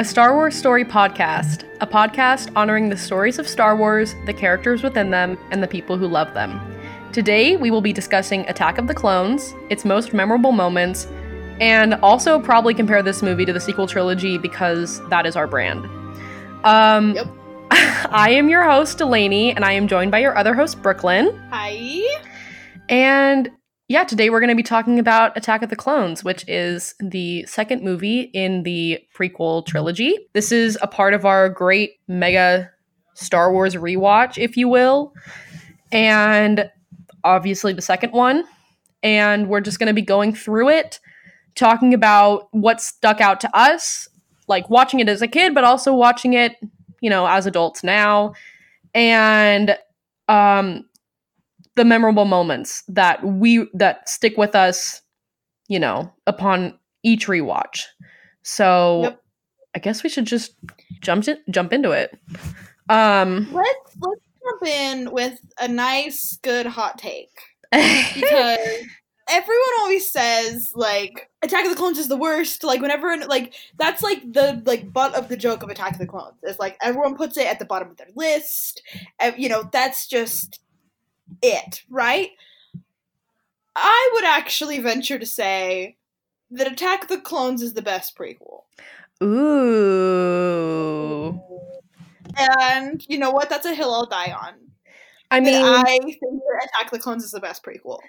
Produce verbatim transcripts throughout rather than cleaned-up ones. A Star Wars Story Podcast, a podcast honoring the stories of Star Wars, the characters within them, and the people who love them. Today, we will be discussing Attack of the Clones, its most memorable moments, and also probably compare this movie to the sequel trilogy because that is our brand. Um, yep. I am your host, Delaney, and I am joined by your other host, Brooklyn. Hi. And yeah, today we're going to be talking about Attack of the Clones, which is the second movie in the prequel trilogy. This is a part of our great mega Star Wars rewatch, if you will, and obviously the second one. And we're just going to be going through it, talking about what stuck out to us, like watching it as a kid, but also watching it, you know, as adults now. And, um... the memorable moments that we that stick with us, you know, upon each rewatch. So yep. I guess we should just jump in, jump into it. Um, let's let's jump in with a nice, good hot take, because everyone always says like Attack of the Clones is the worst. Like whenever like that's like the like butt of the joke of Attack of the Clones. It's like everyone puts it at the bottom of their list. And, you know, that's just it, right? I would actually venture to say that Attack of the Clones is the best prequel. Ooh. And you know what? That's a hill I'll die on. I mean, I think that Attack of the Clones is the best prequel.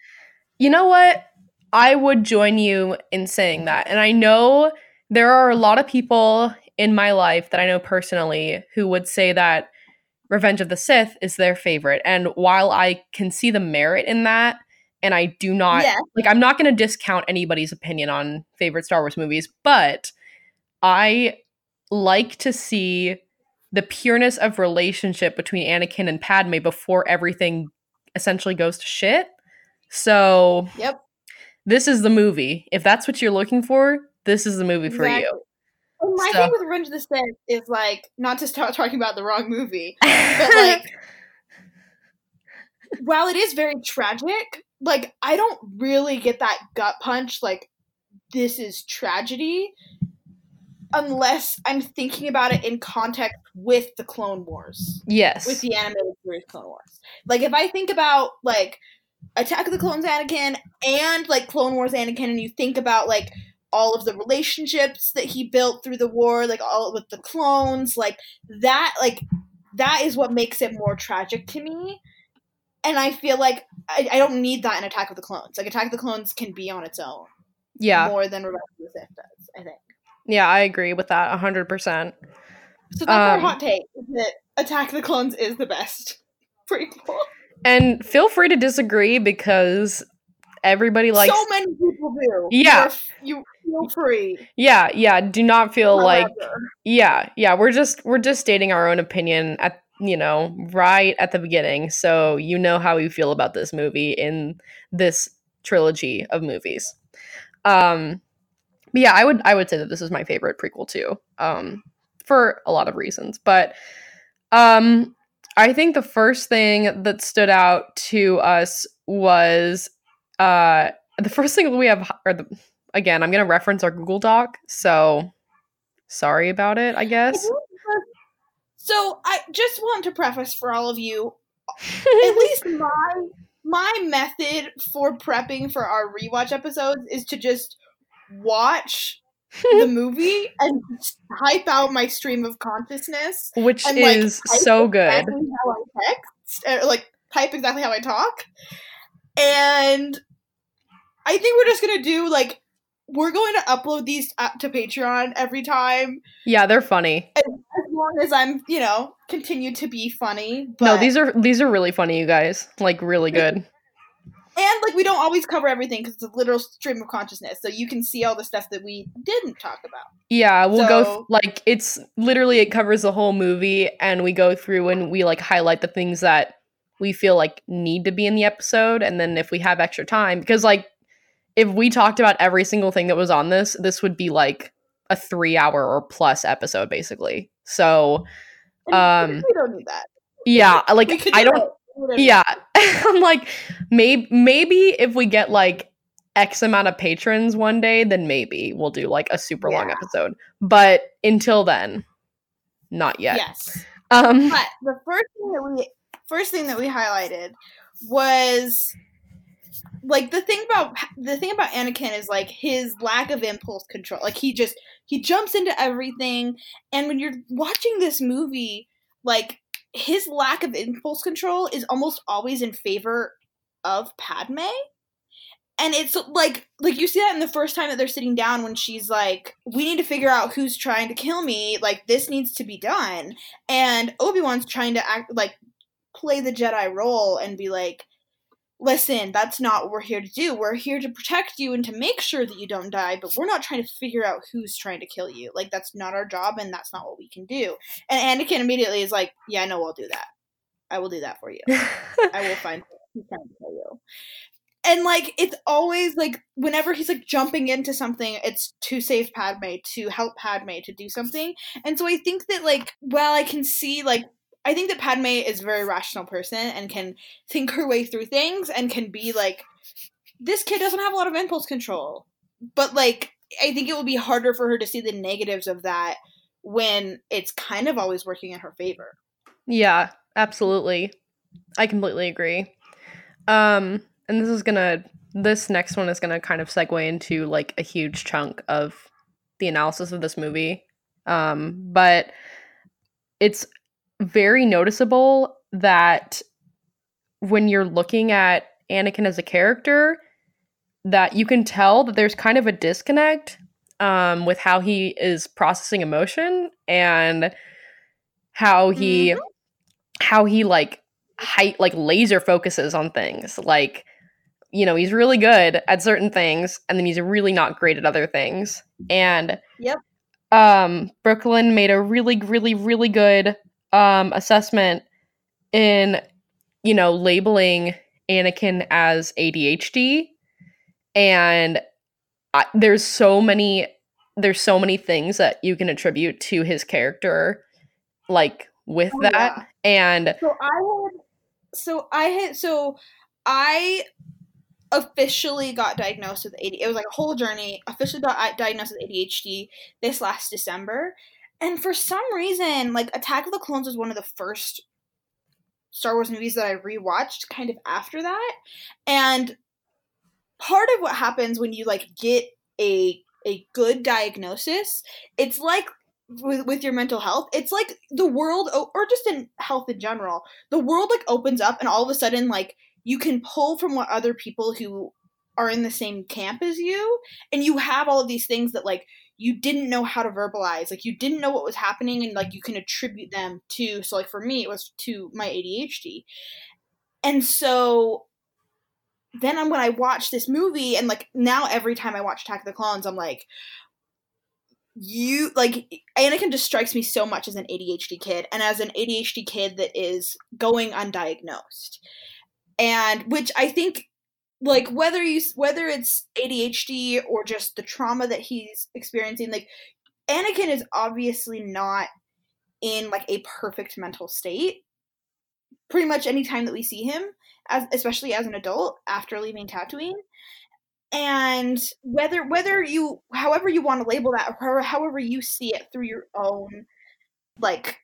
You know what? I would join you in saying that. And I know there are a lot of people in my life that I know personally who would say that Revenge of the Sith is their favorite. And while I can see the merit in that, and I do not, yeah. like, I'm not going to discount anybody's opinion on favorite Star Wars movies, but I like to see the pureness of relationship between Anakin and Padmé before everything essentially goes to shit. So, yep. This is the movie. If that's what you're looking for, this is the movie exactly. for you. Well, my so. thing with Revenge of the Sith is, like, not to start talking about the wrong movie, but, like, while it is very tragic, like, I don't really get that gut punch, like, this is tragedy, unless I'm thinking about it in context with the Clone Wars. Yes. With the animated series Clone Wars. Like, if I think about, like, Attack of the Clones Anakin and, like, Clone Wars Anakin, and you think about, like, all of the relationships that he built through the war, like all with the clones, like that, like that is what makes it more tragic to me. And I feel like I, I don't need that in Attack of the Clones. Like Attack of the Clones can be on its own. Yeah. More than Revenge of the Sith does, I think. Yeah, I agree with that one hundred percent. So that's um, our hot take, is that Attack of the Clones is the best prequel. Cool. And feel free to disagree because everybody likes... So many people do. Yeah. You, you feel free. Yeah, yeah. Do not feel However. like... Yeah, yeah. We're just we're just stating our own opinion, at you know, right at the beginning. So you know how you feel about this movie in this trilogy of movies. Um, but yeah, I would, I would say that this is my favorite prequel too, um, for a lot of reasons. But um, I think the first thing that stood out to us was... Uh, the first thing that we have, or the, again, I'm going to reference our Google Doc, so sorry about it, I guess. So I just want to preface for all of you, at least my my method for prepping for our rewatch episodes is to just watch the movie and type out my stream of consciousness. Which and, is like, so good. Exactly how I text, or, like, type exactly how I talk. And I think we're just going to do, like, we're going to upload these up to Patreon every time. Yeah, they're funny. As, as long as I'm, you know, continue to be funny. But no, these are these are really funny, you guys. Like, really good. And, like, we don't always cover everything because it's a literal stream of consciousness. So you can see all the stuff that we didn't talk about. Yeah, we'll so, go, th- like, it's literally, it covers the whole movie. And we go through and we, like, highlight the things that we feel like need to be in the episode. And then if we have extra time, because like, if we talked about every single thing that was on this, this would be like a three hour or plus episode basically. So, um, we don't need that. Yeah. Like I don't, yeah. I'm like, maybe, maybe if we get like X amount of patrons one day, then maybe we'll do like a super yeah. long episode. But until then, not yet. Yes. Um, but the first thing that we first thing that we highlighted was like the thing about the thing about Anakin is like his lack of impulse control. Like he just he jumps into everything, and when you're watching this movie, like his lack of impulse control is almost always in favor of Padme. And it's like like you see that in the first time that they're sitting down when she's like, we need to figure out who's trying to kill me. Like, this needs to be done. And Obi-Wan's trying to act like play the Jedi role and be like, listen, that's not what we're here to do. We're here to protect you and to make sure that you don't die. But we're not trying to figure out who's trying to kill you. Like, that's not our job and that's not what we can do. And Anakin immediately is like, yeah, no, I'll do that. I will do that for you. I will find who's trying to kill you. And, like, it's always, like, whenever he's, like, jumping into something, it's to save Padme, to help Padme, to do something. And so I think that, like, while I can see, like, I think that Padme is a very rational person and can think her way through things and can be, like, this kid doesn't have a lot of impulse control. But, like, I think it will be harder for her to see the negatives of that when it's kind of always working in her favor. Yeah, absolutely. I completely agree. Um... And this is gonna, this next one is gonna kind of segue into like a huge chunk of the analysis of this movie. Um, but it's very noticeable that when you're looking at Anakin as a character, that you can tell that there's kind of a disconnect um, with how he is processing emotion and how he, mm-hmm. how he like, height, like laser focuses on things. Like, you know, he's really good at certain things, and then he's really not great at other things. And yep. um, Brooklyn made a really, really, really good um, assessment in, you know, labeling Anakin as A D H D. And I, there's so many, there's so many things that you can attribute to his character, like with oh, that. Yeah. And so I would, so I had, so I. officially got diagnosed with A D H D. It was like a whole journey. Officially got diagnosed with A D H D this last December, and for some reason, like Attack of the Clones was one of the first Star Wars movies that I rewatched kind of after that. And part of what happens when you like get a a good diagnosis, it's like with, with your mental health, it's like the world, or just in health in general, the world like opens up, and all of a sudden like you can pull from what other people who are in the same camp as you, and you have all of these things that like you didn't know how to verbalize, like you didn't know what was happening, and like you can attribute them to. So like for me, it was to my A D H D. And so then I'm, when I watch this movie, and like now every time I watch Attack of the Clones, I'm like, you like Anakin just strikes me so much as an A D H D kid, and as an A D H D kid that is going undiagnosed. And which I think, like, whether you whether it's A D H D or just the trauma that he's experiencing, like, Anakin is obviously not in, like, a perfect mental state pretty much any time that we see him, as, especially as an adult after leaving Tatooine. And whether, whether you, however you want to label that, or however you see it through your own, like,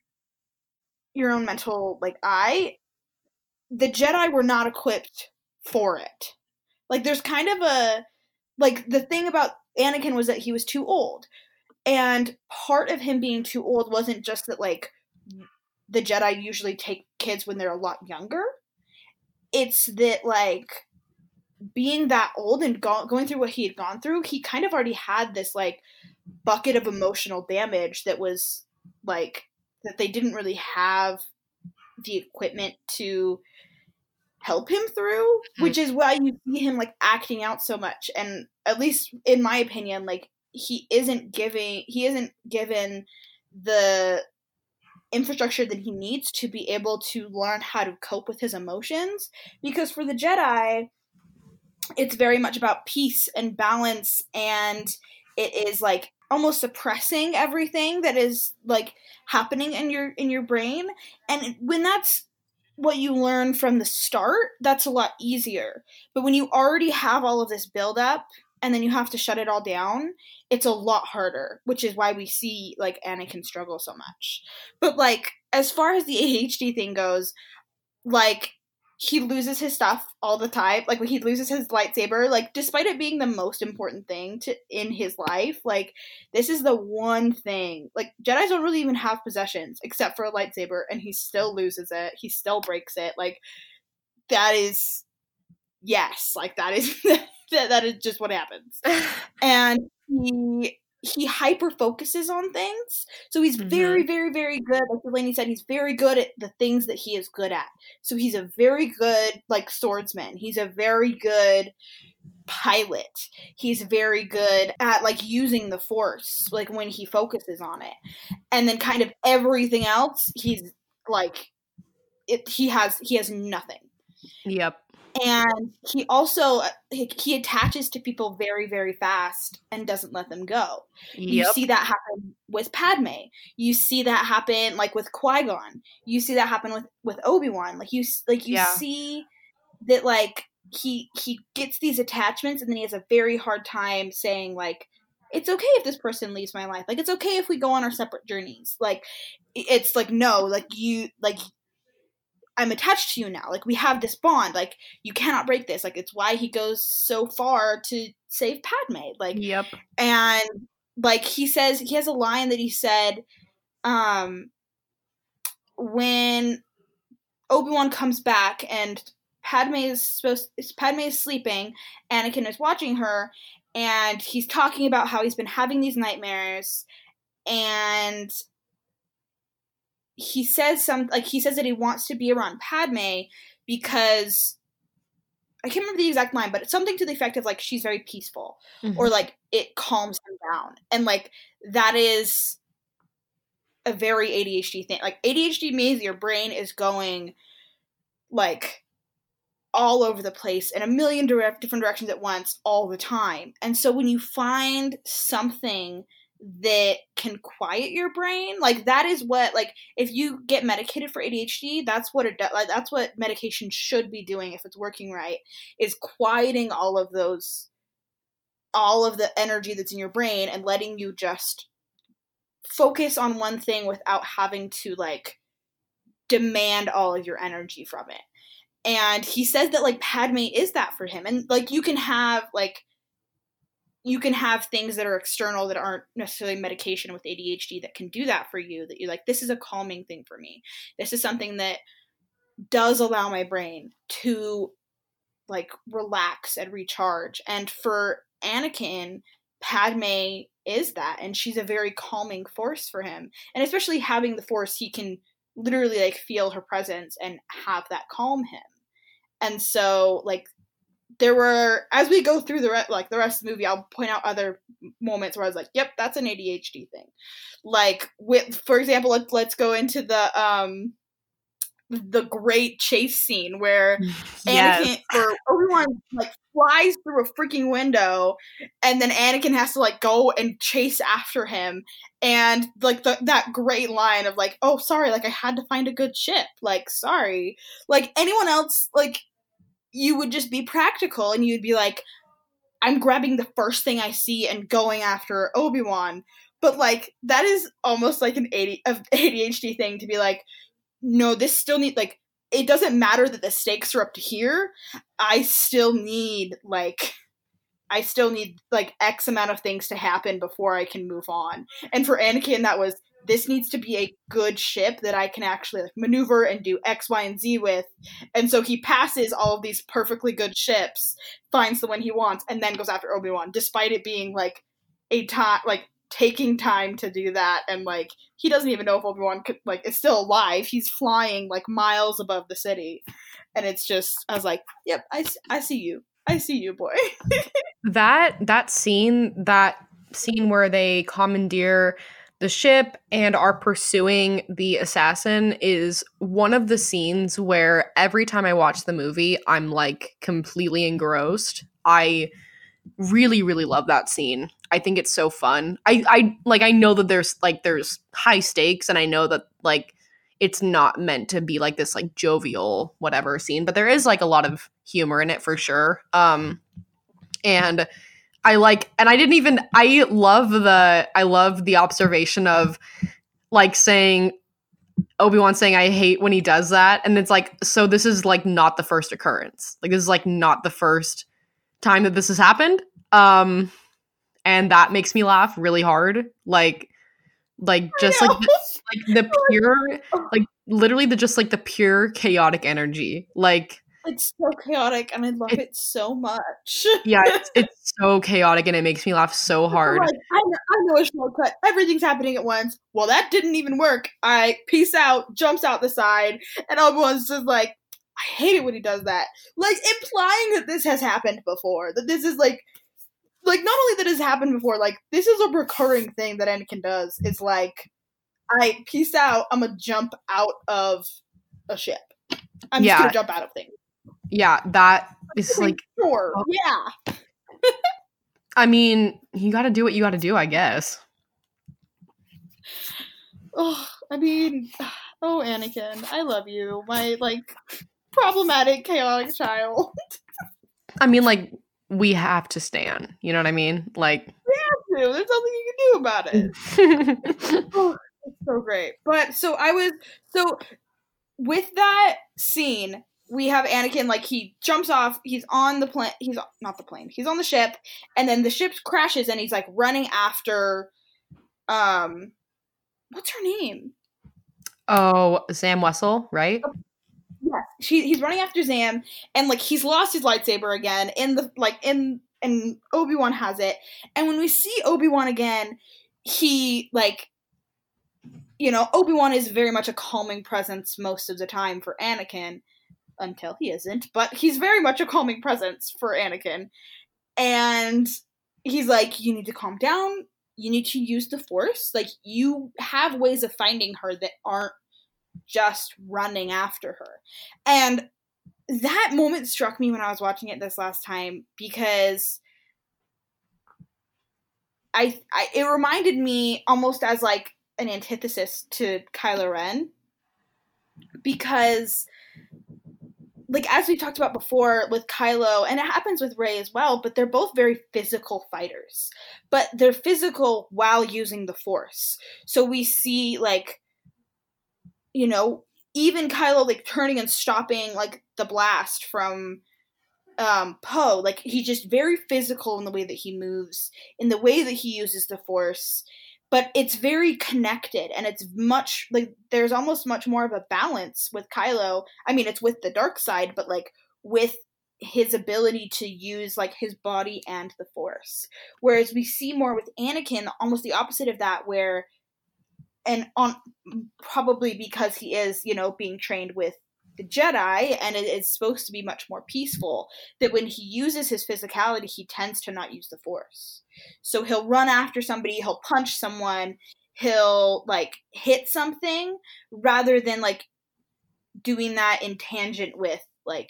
your own mental, like, eye, the Jedi were not equipped for it. Like, there's kind of a, like, the thing about Anakin was that he was too old. And part of him being too old wasn't just that, like, the Jedi usually take kids when they're a lot younger. It's that, like, being that old and go- going through what he had gone through, he kind of already had this, like, bucket of emotional damage that was, like, that they didn't really have the equipment to help him through, which is why you see him like acting out so much. And at least in my opinion, like he isn't giving he isn't given the infrastructure that he needs to be able to learn how to cope with his emotions, because for the Jedi it's very much about peace and balance, and it is like almost suppressing everything that is like happening in your in your brain. And when that's what you learn from the start, that's a lot easier. But when you already have all of this build up and then you have to shut it all down, it's a lot harder, which is why we see, like, Anakin struggle so much. But, like, as far as the A D H D thing goes, like, he loses his stuff all the time. Like, when he loses his lightsaber, like, despite it being the most important thing to in his life, like, this is the one thing. Like, Jedis don't really even have possessions except for a lightsaber, and he still loses it. He still breaks it. Like, that is... Yes. Like, that is... that is just what happens. And he he hyper focuses on things, so he's mm-hmm. very very very good, like Delaney said, he's very good at the things that he is good at. So he's a very good, like, swordsman, he's a very good pilot, he's very good at, like, using the Force, like, when he focuses on it. And then kind of everything else, he's like it he has he has nothing. Yep. And he also, he attaches to people very, very fast and doesn't let them go. Yep. You see that happen with Padme. You see that happen, like, with Qui-Gon. You see that happen with, with Obi-Wan. Like, you like you yeah. see that, like, he he gets these attachments, and then he has a very hard time saying, like, it's okay if this person leaves my life. Like, it's okay if we go on our separate journeys. Like, it's like, no, like, you, like, I'm attached to you now. Like, we have this bond. Like, you cannot break this. Like, it's why he goes so far to save Padme. Like, yep. And, like, he says, he has a line that he said, um, when Obi-Wan comes back and Padme is supposed, Padme is sleeping, Anakin is watching her, and he's talking about how he's been having these nightmares, and he says some like he says that he wants to be around Padme because I can't remember the exact line, but it's something to the effect of, like, she's very peaceful, mm-hmm. or, like, it calms him down. And, like, that is a very A D H D thing. Like, A D H D means your brain is going, like, all over the place in a million direct, different directions at once all the time. And so when you find something that can quiet your brain, like, that is what, like, if you get medicated for A D H D, that's what it does. Like, that's what medication should be doing, if it's working right, is quieting all of those, all of the energy that's in your brain and letting you just focus on one thing without having to, like, demand all of your energy from it. And he says that, like, Padme is that for him. And, like, you can have, like, you can have things that are external that aren't necessarily medication with A D H D that can do that for you, that you're like, this is a calming thing for me. This is something that does allow my brain to, like, relax and recharge. And for Anakin, Padme is that, and she's a very calming force for him. And especially having the Force, he can literally, like, feel her presence and have that calm him. And so, like, there were, as we go through the re- like the rest of the movie, I'll point out other moments where I was like, "Yep, that's an A D H D thing." Like, with, for example, let's let's go into the um the great chase scene where yes. Anakin or Obi-Wan, like, flies through a freaking window, and then Anakin has to, like, go and chase after him, and, like, the, that great line of, like, "Oh, sorry, like, I had to find a good ship, like, sorry," like, anyone else, like, you would just be practical and you'd be like, I'm grabbing the first thing I see and going after Obi-Wan. But, like, that is almost like an A D H D thing to be like, no, this still need, like, it doesn't matter that the stakes are up to here. I still need, like, I still need, like, X amount of things to happen before I can move on. And for Anakin, that was, this needs to be a good ship that I can actually, like, maneuver and do X, Y, and Z with. And so he passes all of these perfectly good ships, finds the one he wants, and then goes after Obi-Wan, despite it being, like, a time, like, taking time to do that. And, like, he doesn't even know if Obi-Wan could, like, is still alive. He's flying, like, miles above the city. And it's just, I was like, yep, I, I see you. I see you, boy. that, that scene, that scene where they commandeer the ship and are pursuing the assassin is one of the scenes where every time I watch the movie, I'm, like, completely engrossed. I really, really love that scene. I think it's so fun. I, I like, I know that there's, like, there's high stakes, and I know that, like, it's not meant to be like this like jovial whatever scene, but there is like a lot of humor in it for sure. Um, and I like, and I didn't even, I love the, I love the observation of like saying, Obi-Wan saying, I hate when he does that. And it's like, so this is like not the first occurrence. Like this is like not the first time that this has happened. Um, and that makes me laugh really hard. Like, like just like the, like the pure, like literally the, just like the pure chaotic energy. Like it's so chaotic and I love it, it so much. Yeah. It's, it's so chaotic and it makes me laugh so hard. Like, I know, I know a shortcut. Everything's happening at once. Well, that didn't even work. I peace out, jumps out the side. And everyone's just like, I hate it when he does that. Like implying that this has happened before, that this is like, like, not only that has happened before, like, this is a recurring thing that Anakin does. It's like, I peace out, I'm gonna jump out of a ship. I'm yeah. just gonna jump out of things. Yeah, that is like... Sure, oh. yeah. I mean, you gotta do what you gotta do, I guess. Oh, I mean, oh, Anakin, I love you. My, like, problematic, chaotic child. I mean, like... we have to stand. You know what I mean? Like we have to. There's nothing you can do about it. Oh, it's so great. But so I was so with that scene, we have Anakin like he jumps off. He's on the plane. He's not the plane. He's on the ship, and then the ship crashes, and he's like running after. Um, what's her name? Oh, Zam Wessel, right? Uh, Yeah, she, he's running after Zam, and, like, he's lost his lightsaber again, in the, like, in, and Obi-Wan has it, and when we see Obi-Wan again, he, like, you know, Obi-Wan is very much a calming presence most of the time for Anakin, until he isn't, but he's very much a calming presence for Anakin, and he's like, you need to calm down, you need to use the Force, like, you have ways of finding her that aren't just running after her. And that moment struck me when I was watching it this last time because I, I it reminded me almost as like an antithesis to Kylo Ren, because like as we talked about before with Kylo, and it happens with Rey as well, but they're both very physical fighters, but they're physical while using the Force. So we see like, you know, even Kylo, like, turning and stopping, like, the blast from um, Poe. Like, he's just very physical in the way that he moves, in the way that he uses the Force. But it's very connected, and it's much, like, there's almost much more of a balance with Kylo. I mean, it's with the dark side, but, like, with his ability to use, like, his body and the Force. Whereas we see more with Anakin, almost the opposite of that, where... And on probably because he is, you know, being trained with the Jedi, and it is supposed to be much more peaceful, that when he uses his physicality, he tends to not use the Force. So he'll run after somebody, he'll punch someone, he'll, like, hit something, rather than, like, doing that in tangent with, like,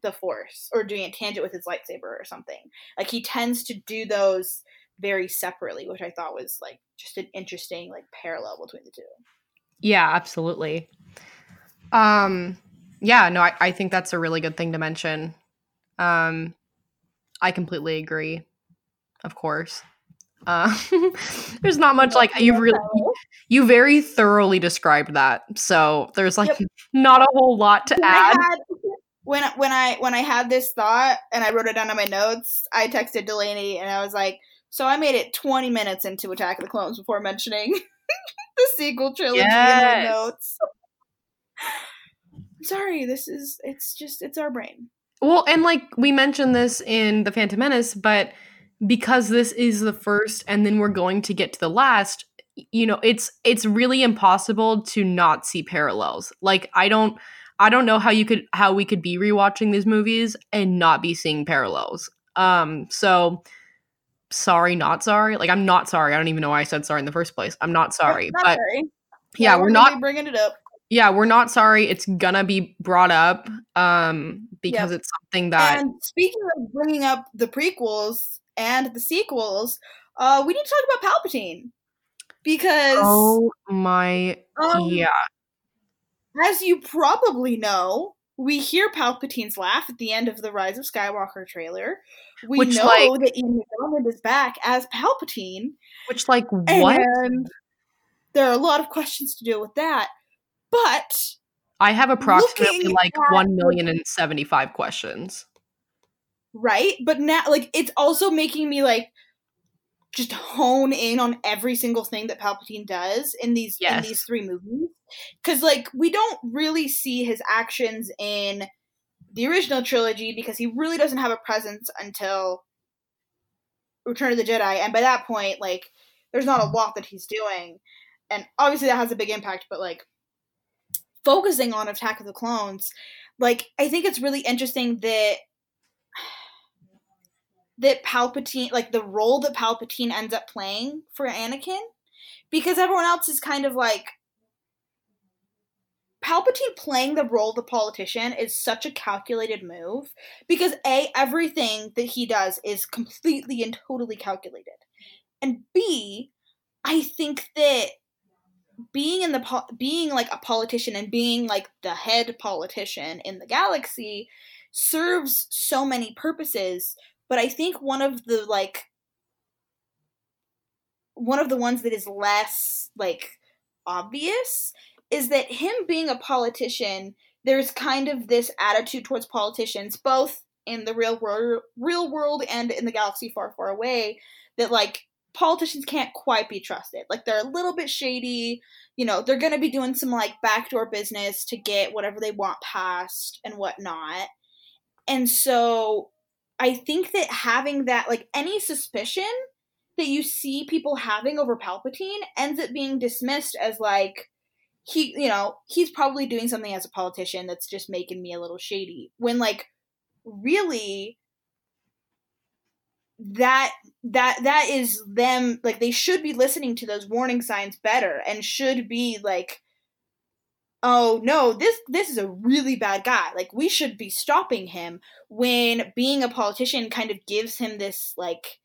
the Force, or doing it tangent with his lightsaber or something. Like, he tends to do those... very separately, which I thought was like just an interesting like parallel between the two. Yeah, absolutely. Um, yeah, no, I, I think that's a really good thing to mention. Um, I completely agree. Of course, uh, there's not much like you've really you very thoroughly described that. So there's like yep. not a whole lot to add. When when I when I had this thought and I wrote it down on my notes, I texted Delaney and I was like. So I made it twenty minutes into Attack of the Clones before mentioning the sequel trilogy yes. in my notes. I'm sorry, this is, it's just, it's our brain. Well, and like we mentioned this in The Phantom Menace, but because this is the first and then we're going to get to the last, you know, it's, it's really impossible to not see parallels. Like I don't, I don't know how you could, how we could be rewatching these movies and not be seeing parallels. Um, so... Sorry, not sorry. Like I'm not sorry. I don't even know why I said sorry in the first place. I'm not sorry. Not but sorry. Yeah, yeah, we're not bringing it up. Yeah, we're not sorry. It's gonna be brought up um, because yep. it's something that. And speaking of bringing up the prequels and the sequels, uh, we need to talk about Palpatine because. Oh my! Um, yeah. as you probably know, we hear Palpatine's laugh at the end of the Rise of Skywalker trailer. We which, know like, that Ian McDiarmid is back as Palpatine. Which, like, what? And there are a lot of questions to deal with that. But I have approximately, like, at- one million seventy-five questions. Right? But now, like, it's also making me, like, just hone in on every single thing that Palpatine does in these yes. in these three movies. Because, like, we don't really see his actions in the original trilogy because he really doesn't have a presence until Return of the Jedi. And by that point, like, there's not a lot that he's doing. And obviously that has a big impact, but, like, focusing on Attack of the Clones, like, I think it's really interesting that that Palpatine, like, the role that Palpatine ends up playing for Anakin, because everyone else is kind of like, Palpatine playing the role of the politician is such a calculated move, because A, everything that he does is completely and totally calculated, and B, I think that being in the po- being like a politician and being like the head politician in the galaxy serves so many purposes. But I think one of the, like, one of the ones that is less, like, obvious is that him being a politician, there's kind of this attitude towards politicians, both in the real world, real world and in the galaxy far, far away, that, like, politicians can't quite be trusted. Like, they're a little bit shady, you know, they're going to be doing some, like, backdoor business to get whatever they want passed and whatnot. And so I think that having that, like, any suspicion that you see people having over Palpatine ends up being dismissed as, like, he, you know, he's probably doing something as a politician that's just making me a little shady. When, like, really, that, that, that is them, like, they should be listening to those warning signs better and should be, like, oh no, this this is a really bad guy. Like, we should be stopping him, when being a politician kind of gives him this, like,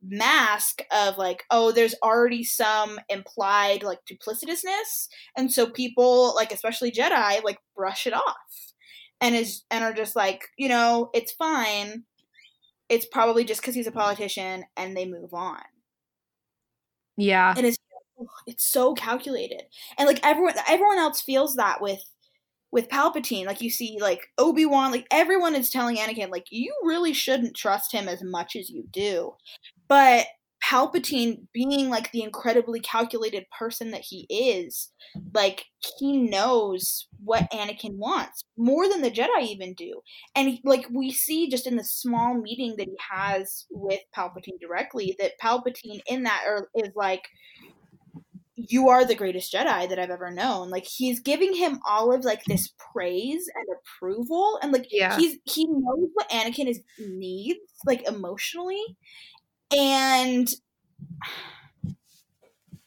mask of, like, oh, there's already some implied, like, duplicitousness. And so people, like, especially Jedi, like, brush it off and is and are just like, you know, it's fine. It's probably just because he's a politician, and they move on. Yeah. It is It's so calculated, and, like, everyone, everyone else feels that with, with Palpatine. Like, you see, like, Obi-Wan, like, everyone is telling Anakin, like, you really shouldn't trust him as much as you do. But Palpatine, being, like, the incredibly calculated person that he is, like, he knows what Anakin wants more than the Jedi even do. And, like, we see just in the small meeting that he has with Palpatine directly, that Palpatine in that er- is like, you are the greatest Jedi that I've ever known. Like, he's giving him all of, like, this praise and approval, and, like, yeah. he's he knows what Anakin is needs, like, emotionally, and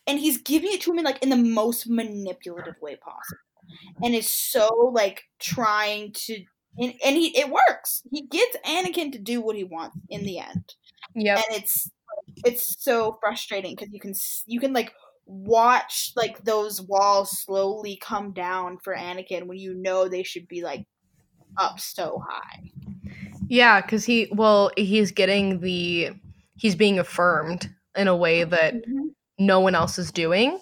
and he's giving it to him in, like, in the most manipulative way possible, and is so, like, trying to, and, and he it works. He gets Anakin to do what he wants in the end. Yeah, and it's it's so frustrating because you can you can like. watch, like, those walls slowly come down for Anakin when you know they should be, like, up so high. Yeah, because he, well, he's getting the, he's being affirmed in a way that mm-hmm. no one else is doing.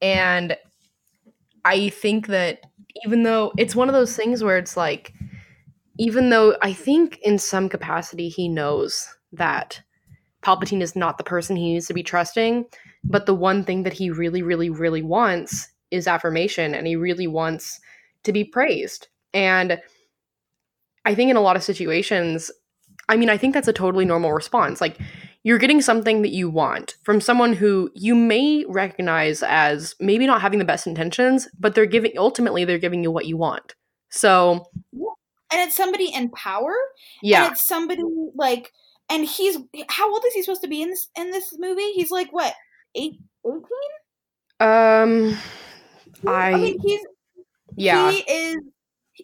And I think that even though, it's one of those things where it's like, even though I think in some capacity he knows that Palpatine is not the person he needs to be trusting, but the one thing that he really, really, really wants is affirmation, and he really wants to be praised. And I think in a lot of situations, I mean, I think that's a totally normal response. Like, you're getting something that you want from someone who you may recognize as maybe not having the best intentions, but they're giving, ultimately they're giving you what you want. So. And it's somebody in power. Yeah. And it's somebody like, and he's, how old is he supposed to be in this, in this movie? He's like, what? Eight, eighteen? Um, I, I mean, he's, yeah, he is,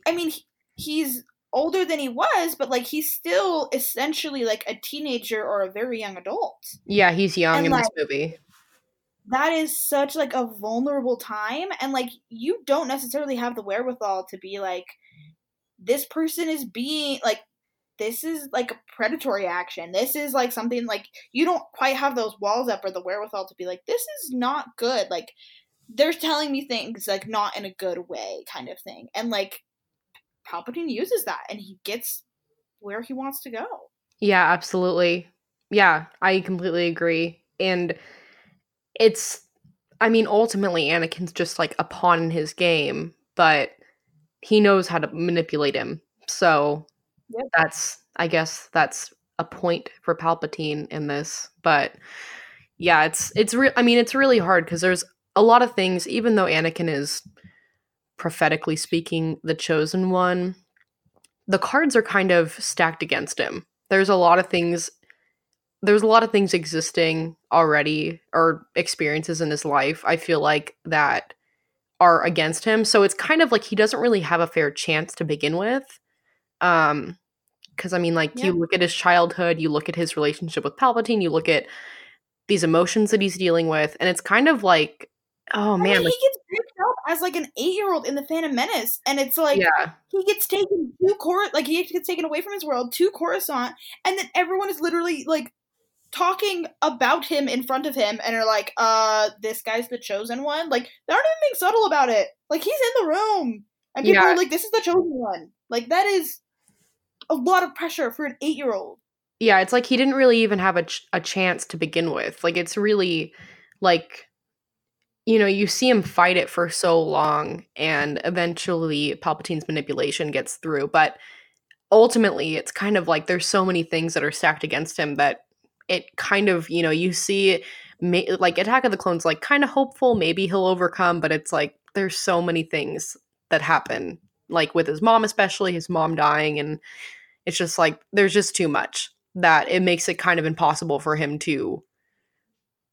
I mean, he, he's older than he was, but, like, he's still essentially, like, a teenager or a very young adult. Yeah, he's young and in, like, this movie. that is such, like, a vulnerable time. And, like, you don't necessarily have the wherewithal to be, like, this person is being, like, this is, like, a predatory action. This is, like, something, like, you don't quite have those walls up or the wherewithal to be, like, this is not good. Like, they're telling me things, like, not in a good way kind of thing. And, like, Palpatine uses that, and he gets where he wants to go. Yeah, absolutely. Yeah, I completely agree. And it's, I mean, ultimately, Anakin's just, like, a pawn in his game, but he knows how to manipulate him. So yep. that's, I guess, that's a point for Palpatine in this. But, yeah, it's, it's re- I mean, it's really hard, because there's a lot of things, even though Anakin is, prophetically speaking, the chosen one, the cards are kind of stacked against him. There's a lot of things... There's a lot of things existing already, or experiences in his life, I feel like, that are against him. So it's kind of like he doesn't really have a fair chance to begin with. Um, because, I mean, like, yeah. you look at his childhood, you look at his relationship with Palpatine, you look at these emotions that he's dealing with, and it's kind of like, oh, I man. Mean, like, he gets picked up as, like, an eight-year-old in The Phantom Menace, and it's like, yeah. he gets taken to Cor- like, he gets taken away from his world to Coruscant, and then everyone is literally, like, talking about him in front of him and are like, uh, this guy's the chosen one. Like, they aren't even being subtle about it. Like, he's in the room. And people yeah. are like, this is the chosen one. Like, that is a lot of pressure for an eight-year-old. Yeah, it's like he didn't really even have a, ch- a chance to begin with. Like, it's really, like, you know, you see him fight it for so long, and eventually Palpatine's manipulation gets through. But ultimately, it's kind of like there's so many things that are stacked against him that it kind of, you know, you see, may, like, Attack of the Clones, like, kind of hopeful, maybe he'll overcome, but it's like, there's so many things that happen, like, with his mom especially, his mom dying, and it's just, like, there's just too much that it makes it kind of impossible for him to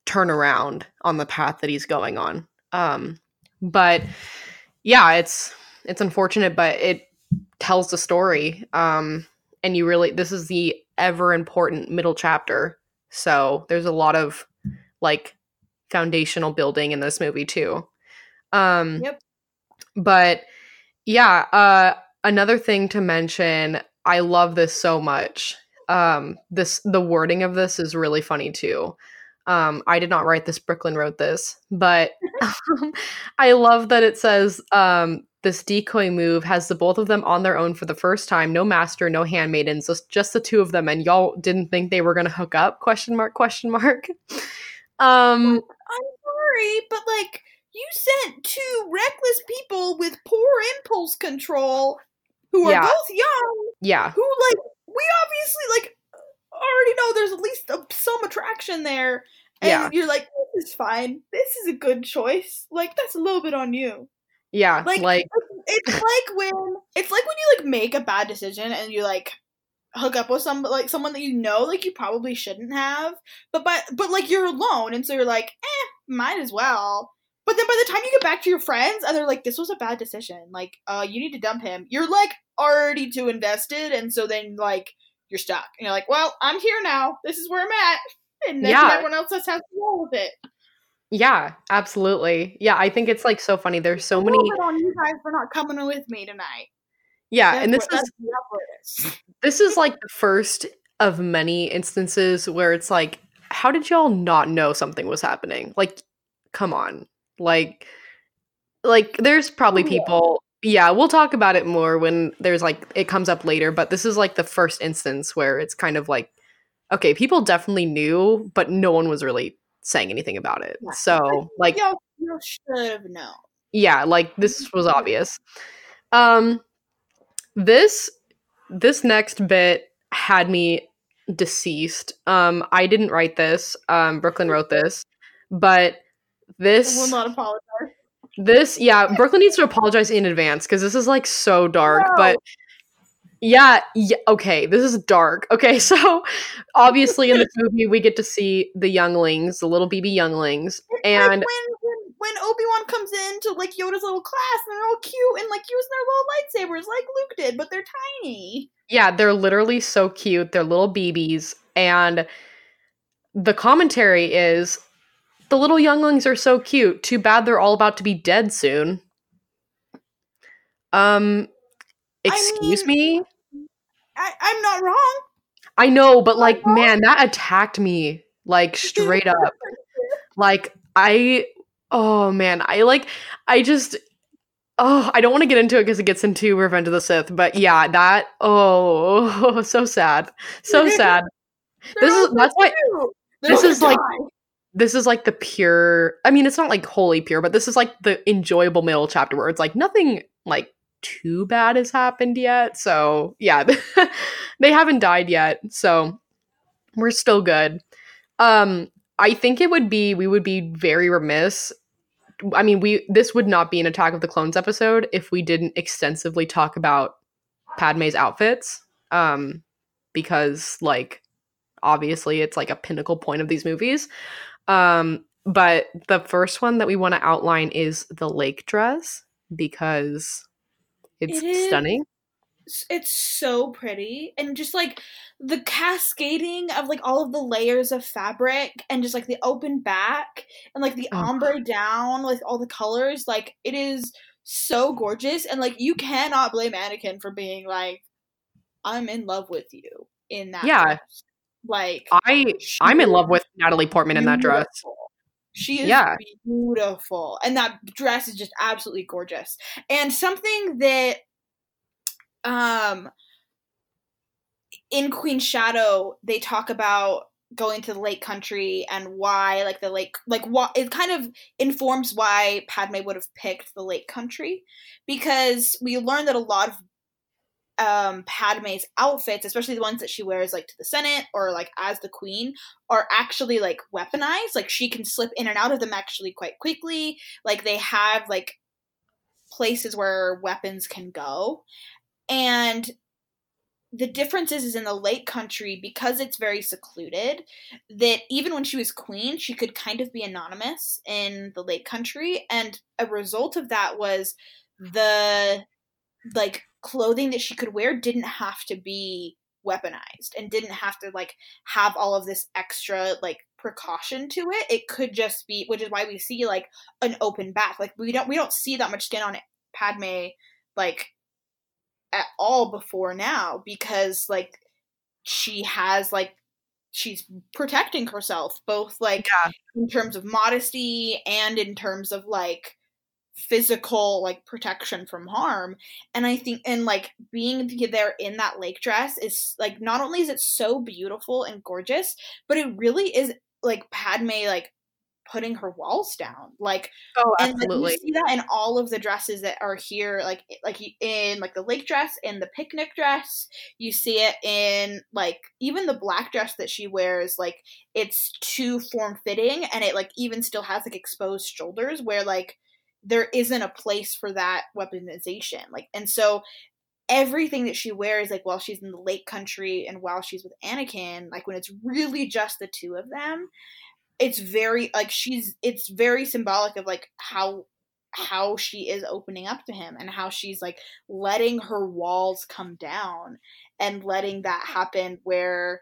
turn around on the path that he's going on. Um, but, yeah, it's, it's unfortunate, but it tells the story, um, and you really, this is the ever-important middle chapter. So there's a lot of, like, foundational building in this movie too. Um, yep. But yeah, uh, another thing to mention, I love this so much. Um, this the wording of this is really funny too. Um, I did not write this. Brooklyn wrote this, but I love that it says, um, this decoy move has the both of them on their own for the first time. No master, no handmaidens, just, just the two of them. And y'all didn't think they were going to hook up? Question mark, question mark. Um, I'm sorry, but, like, you sent two reckless people with poor impulse control who are yeah. both young. Yeah. Who, like, we obviously, like, already know there's at least a, some attraction there. And yeah. you're like, this is fine. This is a good choice. Like, that's a little bit on you. Yeah, like, like it's like when it's like when you, like, make a bad decision and you, like, hook up with some like someone that you know, like, you probably shouldn't have, but but but like, you're alone, and so you're like, eh, might as well. But then by the time you get back to your friends and they're like, this was a bad decision, like, uh, you need to dump him. You're, like, already too invested, and so then, like, you're stuck, and you're like, well, I'm here now. This is where I'm at, and then yeah. everyone else has to deal with it. Yeah, absolutely. Yeah, I think it's, like, so funny. There's so many. On you guys for not coming with me tonight. Yeah, that's and this what, is, is this is like the first of many instances where it's like, how did y'all not know something was happening? Like, come on. Like, like there's probably oh, yeah. people. Yeah, we'll talk about it more when there's, like, it comes up later. But this is, like, the first instance where it's kind of like, okay, people definitely knew, but no one was really saying anything about it. Yeah. So, like, y'all, y'all should have known. Yeah, like, this was obvious. Um, this this next bit had me deceased. Um, I didn't write this. Um, Brooklyn wrote this, but this I will not apologize. This, yeah, Brooklyn needs to apologize in advance because this is, like, so dark. No. But yeah, yeah, okay, this is dark. Okay, so obviously in this movie we get to see the younglings, the little B B younglings. It's and like when, when when Obi-Wan comes in to, like, Yoda's little class, and they're all cute and, like, using their little lightsabers like Luke did, but they're tiny. Yeah, they're literally so cute. They're little B Bs. And the commentary is The little younglings are so cute. Too bad they're all about to be dead soon. Um, excuse I mean, me? I, I'm not wrong. I know, but like, man, that attacked me like straight up. Like I, oh man, I like, I just, oh, I don't want to get into it because it gets into Revenge of the Sith, but yeah, that, oh, so sad. So sad. This is, that's why, this is like, this is like the pure, I mean, it's not like wholly pure, but this is like the enjoyable middle chapter where it's like nothing like too bad has happened yet. So yeah, they haven't died yet. So we're still good. Um, I think it would be, we would be very remiss. I mean, we, this would not be an Attack of the Clones episode if we didn't extensively talk about Padmé's outfits. Um, because like, obviously it's like a pinnacle point of these movies. Um, but the first one that we want to outline is the lake dress because it's it is, stunning. It's so pretty. And just like the cascading of like all of the layers of fabric and just like the open back and like the oh. ombre down with all the colors. Like it is so gorgeous. And like you cannot blame Anakin for being like, I'm in love with you in that yeah. dress. Like I, I'm in love with Natalie Portman beautiful. in that dress. She is yeah. beautiful. And that dress is just absolutely gorgeous. And something that um in Queen Shadow they talk about going to the Lake Country and why like the lake like what it kind of informs why Padme would have picked the Lake Country, because we learned that a lot of um Padme's outfits, especially the ones that she wears like to the Senate or like as the Queen, are actually like weaponized. Like she can slip in and out of them actually quite quickly. Like they have like places where weapons can go. And the difference is, is in the Lake Country, because it's very secluded, that even when she was Queen, she could kind of be anonymous in the Lake Country. And a result of that was the like clothing that she could wear didn't have to be weaponized and didn't have to like have all of this extra like precaution to it. It could just be, which is why we see like an open back. Like we don't we don't see that much skin on Padme like at all before now, because like she has like she's protecting herself both like yeah. in terms of modesty and in terms of like physical like protection from harm. And I think and like being there in that lake dress is like, not only is it so beautiful and gorgeous, but it really is like Padme like putting her walls down. Like oh absolutely, and you see that in all of the dresses that are here, like like in like the lake dress and the picnic dress. You see it in like even the black dress that she wears. Like it's too form-fitting and it like even still has like exposed shoulders where like there isn't a place for that weaponization. Like, and so everything that she wears, like while she's in the Lake Country and while she's with Anakin, like when it's really just the two of them, it's very like she's, it's very symbolic of like how, how she is opening up to him and how she's like letting her walls come down and letting that happen where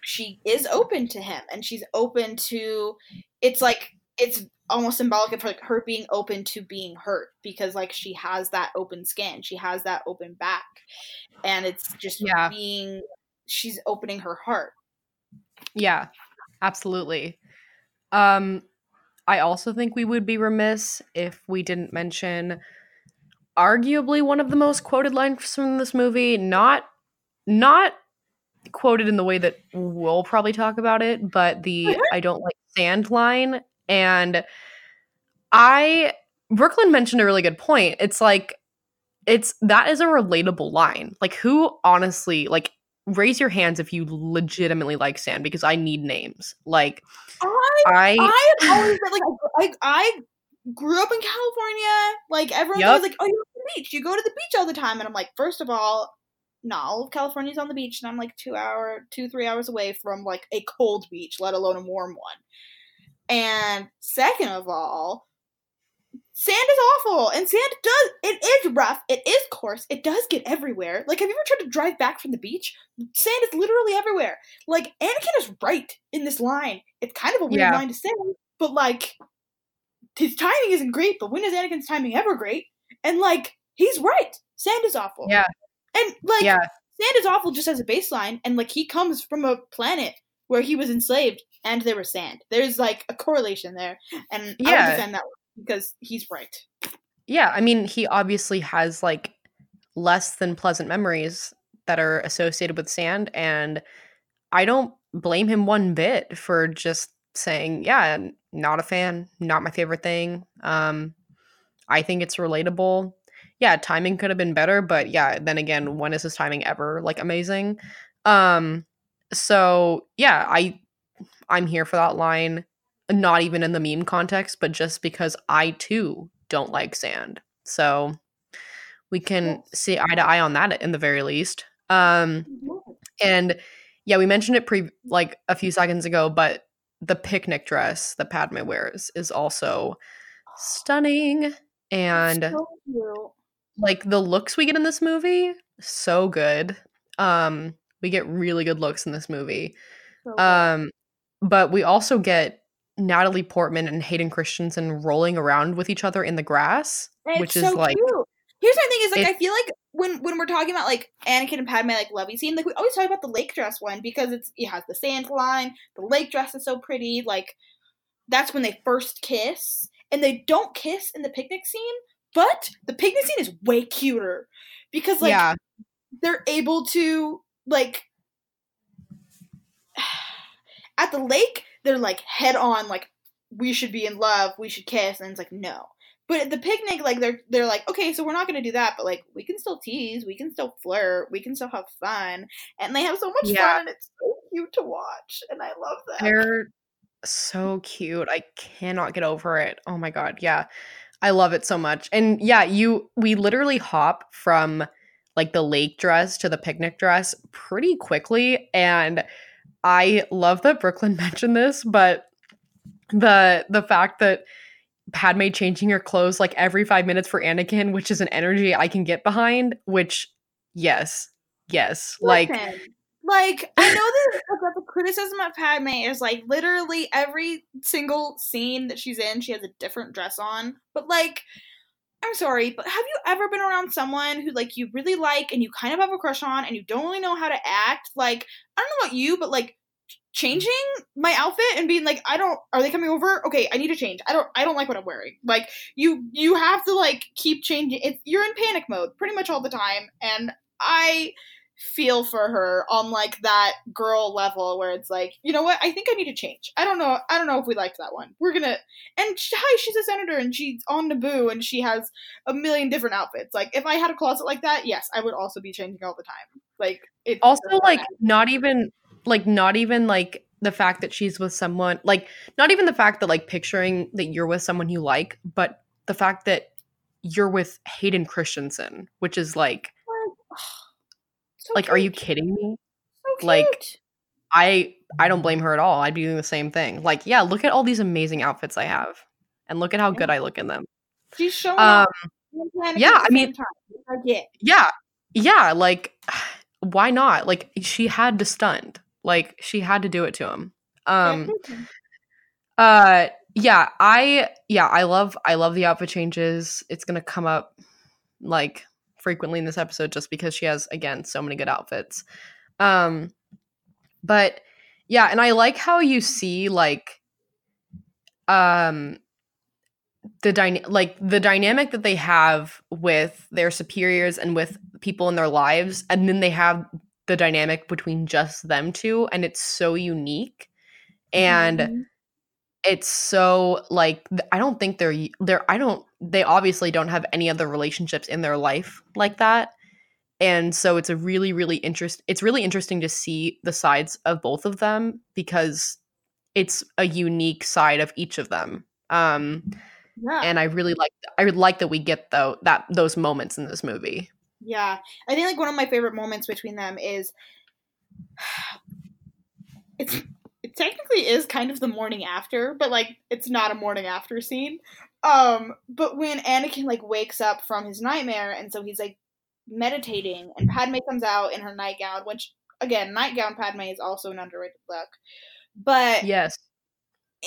she is open to him and she's open to, it's like, it's almost symbolic of her, like, her being open to being hurt, because like she has that open skin, she has that open back, and it's just yeah. being, she's opening her heart. Yeah, absolutely. Um, I also think we would be remiss if we didn't mention arguably one of the most quoted lines from this movie, not, not quoted in the way that we'll probably talk about it, but the mm-hmm. I don't like sand line. And I, Brooklyn mentioned a really good point. It's like, it's, that is a relatable line. Like who honestly, like raise your hands if you legitimately like sand, because I need names. Like I, I, I have always been like, I, I grew up in California. Like everyone yep. was like, oh, you go to the beach. You go to the beach all the time. And I'm like, first of all, not all of California's on the beach. And I'm like two hour, two, three hours away from like a cold beach, let alone a warm one. And second of all, sand is awful, and sand does, it is rough, it is coarse, it does get everywhere. Like, have you ever tried to drive back from the beach? Sand is literally everywhere. Like, Anakin is right in this line. It's kind of a weird yeah. line to say, but, like, his timing isn't great, but when is Anakin's timing ever great? And, like, he's right. Sand is awful. Yeah. And, like, yeah. Sand is awful just as a baseline, and, like, he comes from a planet where he was enslaved and there was sand. There's, like, a correlation there, and yeah. I would defend that one because he's right. Yeah, I mean, he obviously has, like, less than pleasant memories that are associated with sand, and I don't blame him one bit for just saying, yeah, not a fan, not my favorite thing. Um, I think it's relatable. Yeah, timing could have been better, but yeah, then again, when is his timing ever, like, amazing? Um, so, yeah, I, I'm here for that line, not even in the meme context, but just because I, too, don't like sand. So we can see eye to eye on that in the very least. Um, and yeah, we mentioned it pre like a few seconds ago, but the picnic dress that Padmé wears is also stunning. And so like the looks we get in this movie, so good. Um, we get really good looks in this movie. So um, but we also get Natalie Portman and Hayden Christensen rolling around with each other in the grass, and which is so like cute. Here's my thing is like I feel like when when we're talking about like Anakin and Padme like lovey scene, like we always talk about the lake dress one because it's it has the sand line, the lake dress is so pretty, like that's when they first kiss, and they don't kiss in the picnic scene, but the picnic scene is way cuter because like yeah. they're able to like at the lake they're like head on, like we should be in love, we should kiss, and it's like no. But at the picnic, like they're they're like, okay, so we're not gonna do that, but like we can still tease, we can still flirt, we can still have fun, and they have so much yeah. fun, and it's so cute to watch, and I love that. They're so cute. I cannot get over it. Oh my god, yeah, I love it so much. And yeah, you we literally hop from like the lake dress to the picnic dress pretty quickly, and I love that Brooklyn mentioned this, but the the fact that Padme changing her clothes like every five minutes for Anakin, which is an energy I can get behind, which yes, yes. Listen, like like I know that the criticism of Padme is like literally every single scene that she's in, she has a different dress on. But like I'm sorry, but have you ever been around someone who, like, you really like and you kind of have a crush on and you don't really know how to act? Like, I don't know about you, but, like, changing my outfit and being like, I don't, are they coming over? Okay, I need to change. I don't, I don't like what I'm wearing. Like, you, you have to, like, keep changing. It's, you're in panic mode pretty much all the time. And I feel for her on, like, that girl level where it's like, you know what? I think I need to change. I don't know. I don't know if we liked that one. We're gonna, and she, hi, she's a senator and she's on Naboo and she has a million different outfits. Like, if I had a closet like that, yes, I would also be changing all the time. Like, it's also like bad. not even like not even like the fact that she's with someone, like not even the fact that like picturing that you're with someone you like, but the fact that you're with Hayden Christensen, which is like. So like, cute. Are you kidding me? So like, I I don't blame her at all. I'd be doing the same thing. Like, yeah, look at all these amazing outfits I have, and look at how good I look in them. She's showing um, up. Yeah, I mean, I get. yeah, yeah. Like, why not? Like, she had to stunt. Like, she had to do it to him. Um. Uh. Yeah. I. Yeah. I love. I love the outfit changes. It's gonna come up. Like. Frequently in this episode just because she has again so many good outfits um but yeah and I like how you see like um the dyna- like the dynamic that they have with their superiors and with people in their lives, and then they have the dynamic between just them two, and it's so unique and mm-hmm. It's so like I don't think they're they're I don't they obviously don't have any other relationships in their life like that, and so it's a really really interest it's really interesting to see the sides of both of them because it's a unique side of each of them. Um, yeah. And I really like I would like that we get though that those moments in this movie. Yeah, I think like one of my favorite moments between them is it's. It technically is kind of the morning after, but, like, it's not a morning after scene. Um, but when Anakin, like, wakes up from his nightmare, and so he's, like, meditating, and Padme comes out in her nightgown, which, again, nightgown Padme is also an underrated look. But yes,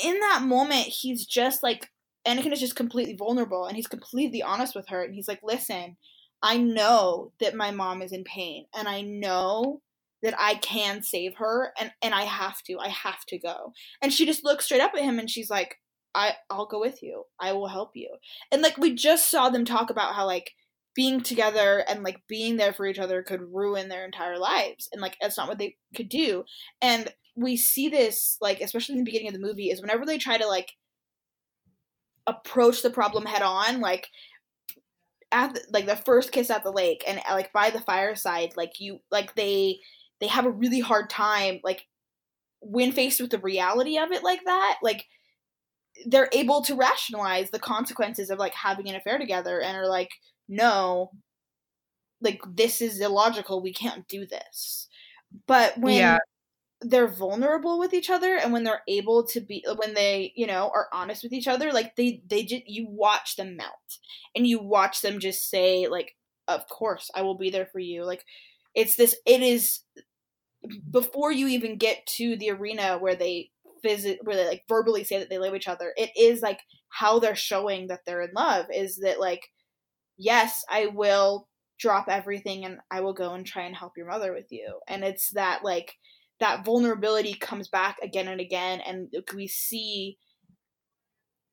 in that moment, he's just like, Anakin is just completely vulnerable, and he's completely honest with her, and he's like, listen, I know that my mom is in pain, and I know that I can save her, and, and I have to, I have to go. And she just looks straight up at him, and she's like, I, I'll go with you. I will help you. And, like, we just saw them talk about how, like, being together and, like, being there for each other could ruin their entire lives. And, like, that's not what they could do. And we see this, like, especially in the beginning of the movie, is whenever they try to, like, approach the problem head on, like, at the, like, the first kiss at the lake and, like, by the fireside, like, you, like, they, they have a really hard time, like, when faced with the reality of it like that, like, they're able to rationalize the consequences of, like, having an affair together and are like, no, like, this is illogical, we can't do this. But when yeah. they're vulnerable with each other, and when they're able to be, when they, you know, are honest with each other, like, they, they just, you watch them melt, and you watch them just say, like, of course, I will be there for you. Like, it's this, it is, before you even get to the arena where they visit, where they, like, verbally say that they love each other, it is, like, how they're showing that they're in love, is that, like, yes, I will drop everything, and I will go and try and help your mother with you. And it's that, like, that vulnerability comes back again and again, and we see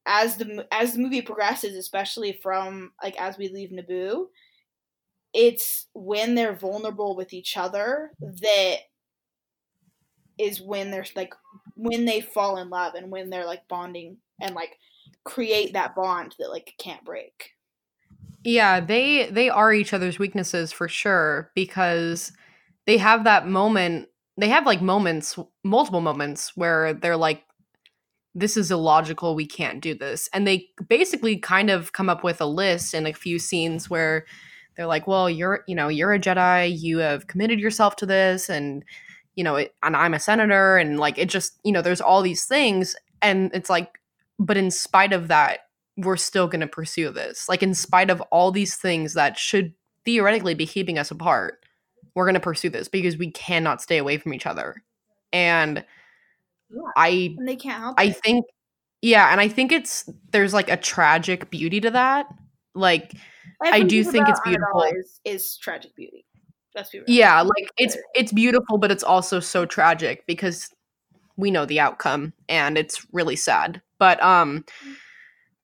as the as the movie progresses, especially from, like, as we leave Naboo, it's when they're vulnerable with each other that is when they're, like, when they fall in love, and when they're, like, bonding and, like, create that bond that, like, can't break. Yeah, they they are each other's weaknesses for sure, because they have that moment. They have, like, moments, multiple moments where they're like, this is illogical, we can't do this. And they basically kind of come up with a list in a few scenes where they're like, well, you're, you know, you're a Jedi, you have committed yourself to this, and, you know, it, and I'm a senator, and, like, it just, you know, there's all these things. And it's like, but in spite of that, we're still going to pursue this. Like, in spite of all these things that should theoretically be keeping us apart, we're going to pursue this because we cannot stay away from each other. And yeah, I, and they can't help I it. think, yeah. And I think it's, there's, like, a tragic beauty to that. Like, I do think it's beautiful. Is, is tragic beauty. That's beautiful. Yeah. Like, it's, it's beautiful, but it's also so tragic because we know the outcome, and it's really sad, but, um,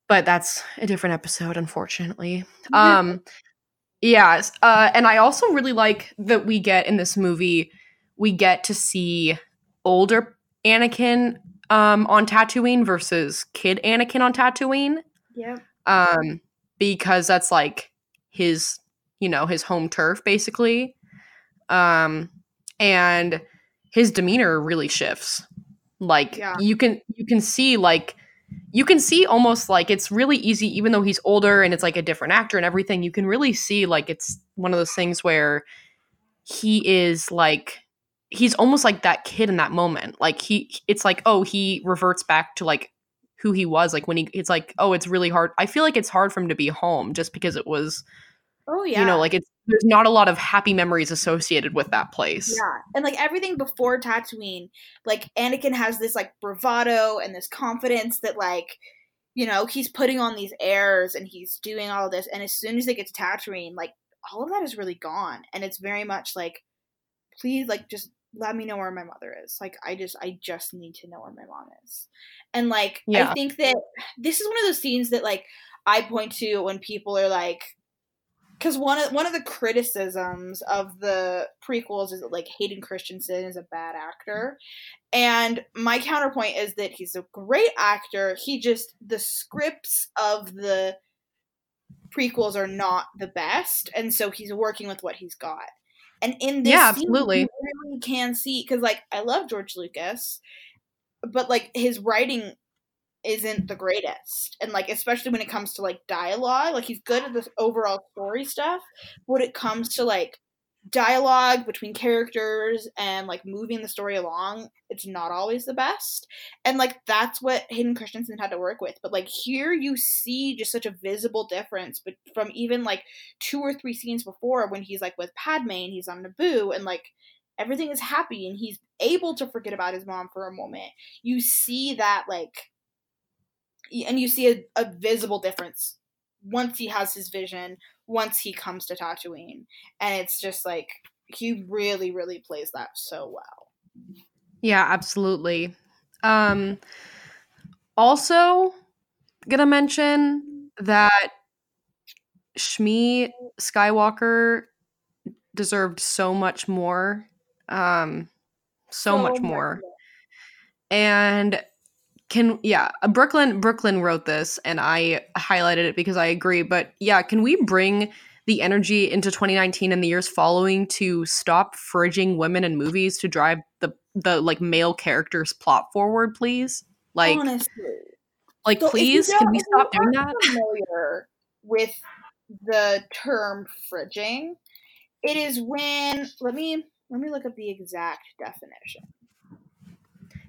but that's a different episode, unfortunately. Um, Yeah, uh, and I also really like that we get in this movie, we get to see older Anakin um, on Tatooine versus kid Anakin on Tatooine. Yeah. Um, because that's, like, his, you know, his home turf, basically. Um, and his demeanor really shifts. Like, yeah. you can you can see, like, you can see almost, like, it's really easy, even though he's older and it's, like, a different actor and everything, you can really see, like, it's one of those things where he is, like, he's almost like that kid in that moment. Like, he, it's like, oh, he reverts back to, like, who he was. Like, when he, it's like, oh, it's really hard. I feel like it's hard for him to be home just because it was, oh yeah, you know, like, it's, there's not a lot of happy memories associated with that place. Yeah. And, like, everything before Tatooine, like, Anakin has this, like, bravado and this confidence that, like, you know, he's putting on these airs and he's doing all this. And as soon as they get to Tatooine, like, all of that is really gone. And it's very much like, please, like, just let me know where my mother is. Like, I just, I just need to know where my mom is. And, like, yeah. I think that this is one of those scenes that, like, I point to when people are like, because one of one of the criticisms of the prequels is that, like, Hayden Christensen is a bad actor. And my counterpoint is that he's a great actor. He just, the scripts of the prequels are not the best. And so he's working with what he's got. And in this yeah, scene, absolutely. You really can see, because, like, I love George Lucas, but, like, his writing isn't the greatest, and, like, especially when it comes to, like, dialogue, like, he's good at this overall story stuff, but when it comes to, like, dialogue between characters and, like, moving the story along, it's not always the best. And, like, that's what Hayden Christensen had to work with. But, like, here you see just such a visible difference, but from even, like, two or three scenes before, when he's, like, with Padmé and he's on Naboo, and, like, everything is happy, and he's able to forget about his mom for a moment. You see that, like, and you see a, a visible difference once he has his vision, once he comes to Tatooine. And it's just, like, he really, really plays that so well. Yeah, absolutely. Um, also, gonna mention that Shmi Skywalker deserved so much more. Um, so, so much more. Much. And can, yeah, Brooklyn, Brooklyn wrote this, and I highlighted it because I agree. But yeah, can we bring the energy into twenty nineteen and the years following to stop fridging women in movies to drive the, the like, male characters' plot forward, please? Like, honestly. Like, so please, can we stop doing that? If you aren't familiar with the term fridging, it is when, let me let me look up the exact definition.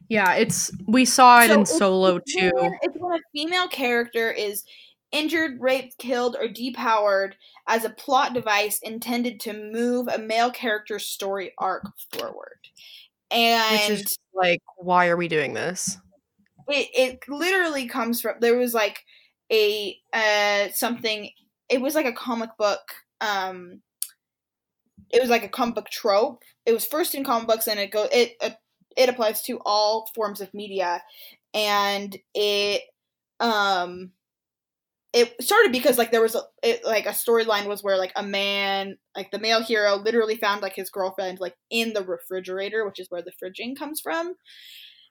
Yeah, it's, we saw it so in Solo it's too. When, it's when a female character is injured, raped, killed, or depowered as a plot device intended to move a male character's story arc forward. And which is like, why are we doing this? It, it literally comes from, there was like a uh, something, it was like a comic book, um, it was like a comic book trope. It was first in comic books, and it go it uh, it applies to all forms of media. And it um it started because like there was a it, like a storyline was where like a man, like the male hero, literally found like his girlfriend like in the refrigerator, which is where the fridging comes from.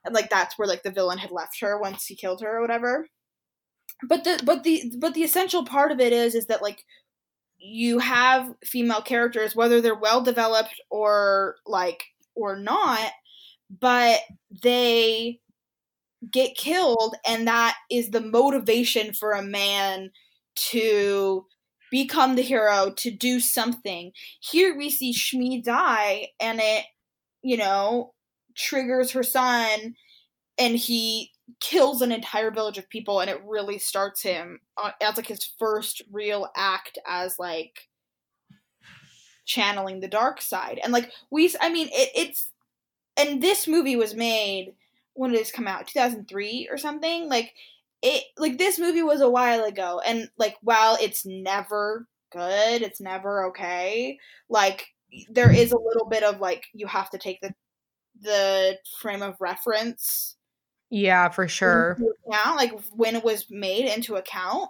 And like that's where like the villain had left her once he killed her or whatever. But the but the but the essential part of it is is that like you have female characters, whether they're well developed or like or not, but they get killed, and that is the motivation for a man to become the hero, to do something. Here we see Shmi die, and it, you know, triggers her son, and he kills an entire village of people, and it really starts him as like his first real act as like channeling the dark side. And like we I mean it, it's and this movie was made, when did this come out, two thousand three or something? Like it like this movie was a while ago, and like while it's never good, it's never okay, like there is a little bit of like you have to take the the frame of reference, yeah, for sure, now, like when it was made, into account.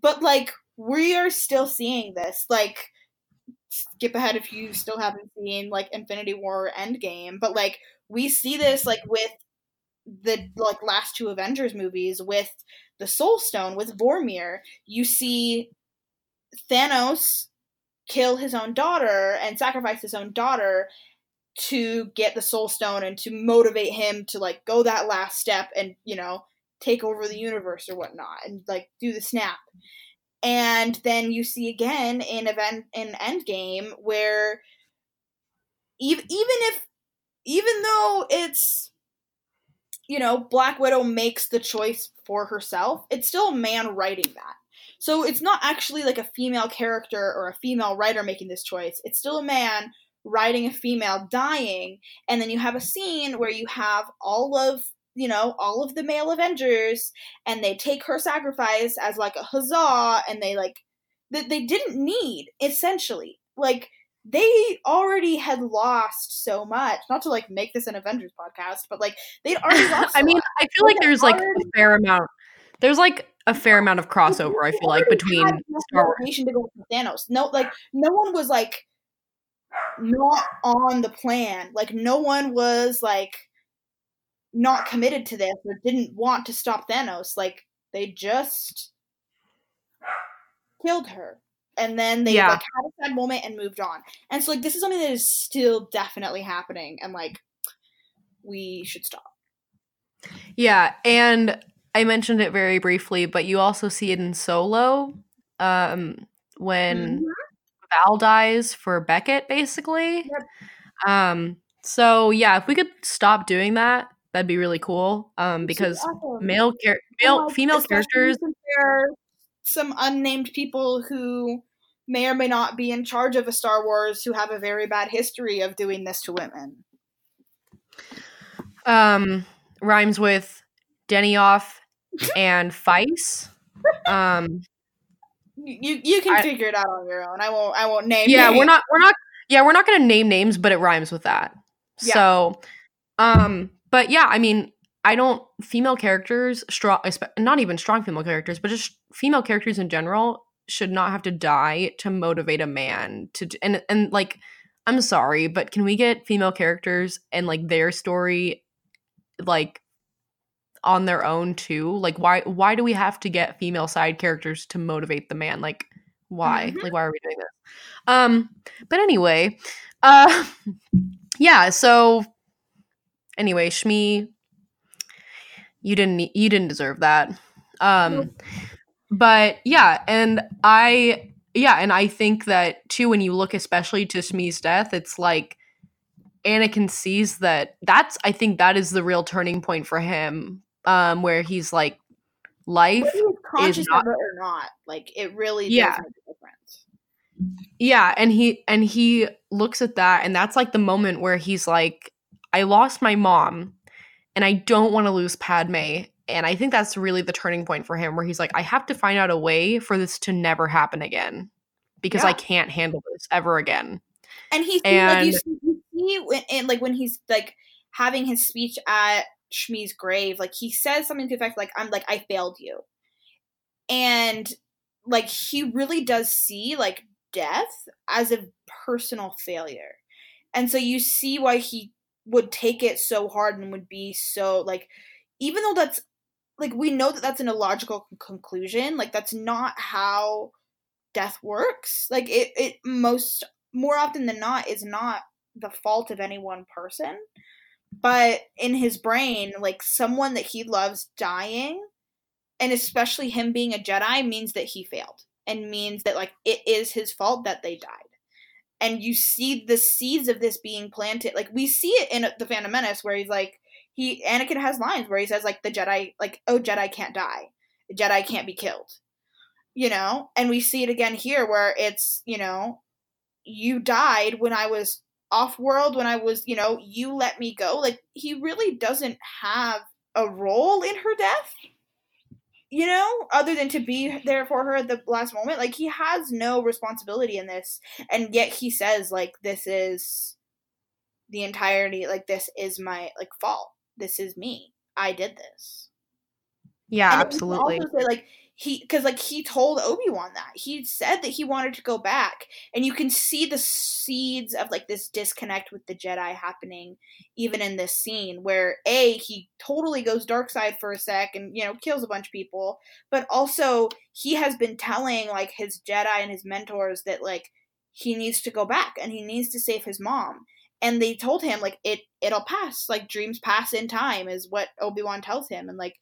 But like we are still seeing this. Like, skip ahead if you still haven't seen like Infinity War, Endgame, but like we see this like with the like last two Avengers movies, with the Soul Stone, with Vormir. You see Thanos kill his own daughter and sacrifice his own daughter to get the Soul Stone and to motivate him to like go that last step and, you know, take over the universe or whatnot and like do the snap. And then you see again in event in Endgame where even even if even though it's, you know, Black Widow makes the choice for herself, it's still a man writing that. So it's not actually like a female character or a female writer making this choice. It's still a man writing a female dying. And then you have a scene where you have all of, you know, all of the male Avengers, and they take her sacrifice as like a huzzah, and they like that they didn't need, essentially. Like they already had lost so much, not to like make this an Avengers podcast, but like they'd already lost. I so mean, much. I feel like, like there's already- like a fair amount. There's like a fair amount of crossover. I feel like between Star Wars to go with Thanos. No, like no one was like not on the plan. Like no one was like not committed to this or didn't want to stop Thanos. Like they just killed her, and then they yeah. like had a sad moment and moved on. And so like this is something that is still definitely happening, and like we should stop. Yeah, and I mentioned it very briefly, but you also see it in Solo um when mm-hmm. Val dies for Beckett, basically. Yep. Um, so yeah, if we could stop doing that, that'd be really cool. Um, because awesome. male, char- male, female characters. There are some unnamed people who may or may not be in charge of a Star Wars who have a very bad history of doing this to women. Um, rhymes with Denioff and Feist. Um, you you can I, figure it out on your own. I won't. I won't name. Yeah, names. we're not. We're not. Yeah, we're not going to name names, but it rhymes with that. Yeah. So, um, but yeah, I mean, I don't female characters strong. Not even strong female characters, but just female characters in general should not have to die to motivate a man to and and like I'm sorry, but can we get female characters and like their story like on their own too? Like why why do we have to get female side characters to motivate the man? Like why? Mm-hmm. Like why are we doing this? Um but anyway, uh yeah, so anyway, Shmi, you didn't you didn't deserve that. Um nope. But yeah, and I yeah, and I think that too when you look especially to Shmi's death, it's like Anakin sees that that's I think that is the real turning point for him, um, where he's like life whether he was conscious is not- of it or not, like it really yeah. does make a difference. Yeah, and he and he looks at that and that's like the moment where he's like, I lost my mom and I don't want to lose Padme. And I think that's really the turning point for him where he's like, I have to find out a way for this to never happen again because yeah. I can't handle this ever again. And he, and, like, you see, you see and, like, when he's, like, having his speech at Shmi's grave, like, he says something to the effect, like, I'm, like, I failed you. And, like, he really does see, like, death as a personal failure. And so you see why he would take it so hard and would be so, like, even though that's, like, we know that that's an illogical conclusion. Like, that's not how death works. Like, it, it most, more often than not, is not the fault of any one person. But in his brain, like, someone that he loves dying, and especially him being a Jedi, means that he failed. And means that, like, it is his fault that they died. And you see the seeds of this being planted. Like, we see it in The Phantom Menace where he's like, He Anakin has lines where he says, like, the Jedi, like, oh, Jedi can't die. The Jedi can't be killed. You know? And we see it again here where it's, you know, you died when I was off-world, when I was, you know, you let me go. Like, he really doesn't have a role in her death, you know, other than to be there for her at the last moment. Like, he has no responsibility in this. And yet he says, like, this is the entirety, like, this is my, like, fault. This is me. I did this. Yeah, and absolutely. Also say, like he, because like he told Obi-Wan that he said that he wanted to go back, and you can see the seeds of like this disconnect with the Jedi happening, even in this scene where a he totally goes dark side for a sec and you know kills a bunch of people, but also he has been telling like his Jedi and his mentors that like he needs to go back and he needs to save his mom. And they told him, like, it, it'll pass. Like, dreams pass in time is what Obi-Wan tells him. And, like,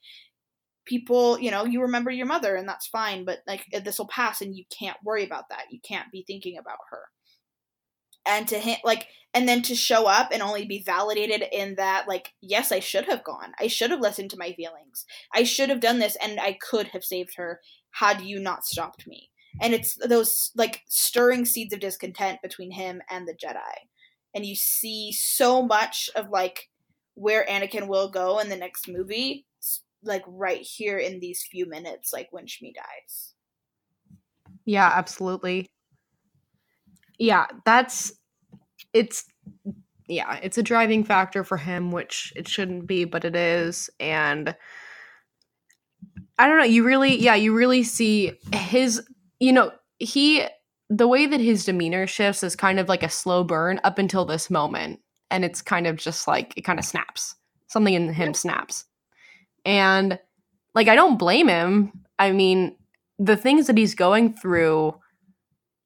people, you know, you remember your mother and that's fine. But, like, this will pass and you can't worry about that. You can't be thinking about her. And to him, like, and then to show up and only be validated in that, like, yes, I should have gone. I should have listened to my feelings. I should have done this and I could have saved her had you not stopped me. And it's those, like, stirring seeds of discontent between him and the Jedi. And you see so much of, like, where Anakin will go in the next movie, like, right here in these few minutes, like, when Shmi dies. Yeah, absolutely. Yeah, that's, it's, yeah, it's a driving factor for him, which it shouldn't be, but it is. And I don't know, you really, yeah, you really see his, you know, he... the way that his demeanor shifts is kind of like a slow burn up until this moment. And it's kind of just like, it kind of snaps. Something in him snaps. And like, I don't blame him. I mean, the things that he's going through,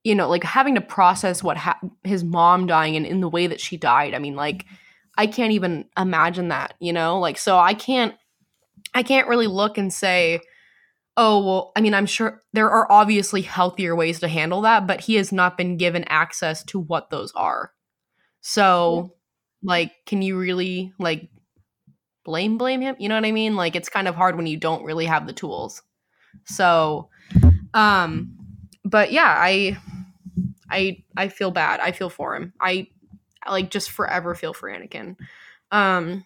you know, like having to process what ha- his mom dying and in the way that she died. I mean, like, I can't even imagine that, you know, like, so I can't, I can't really look and say, oh, well, I mean, I'm sure there are obviously healthier ways to handle that, but he has not been given access to what those are. So, like, can you really, like, blame, blame him? You know what I mean? Like, it's kind of hard when you don't really have the tools. So, um, but yeah, I, I I feel bad. I feel for him. I, like, just forever feel for Anakin. Um,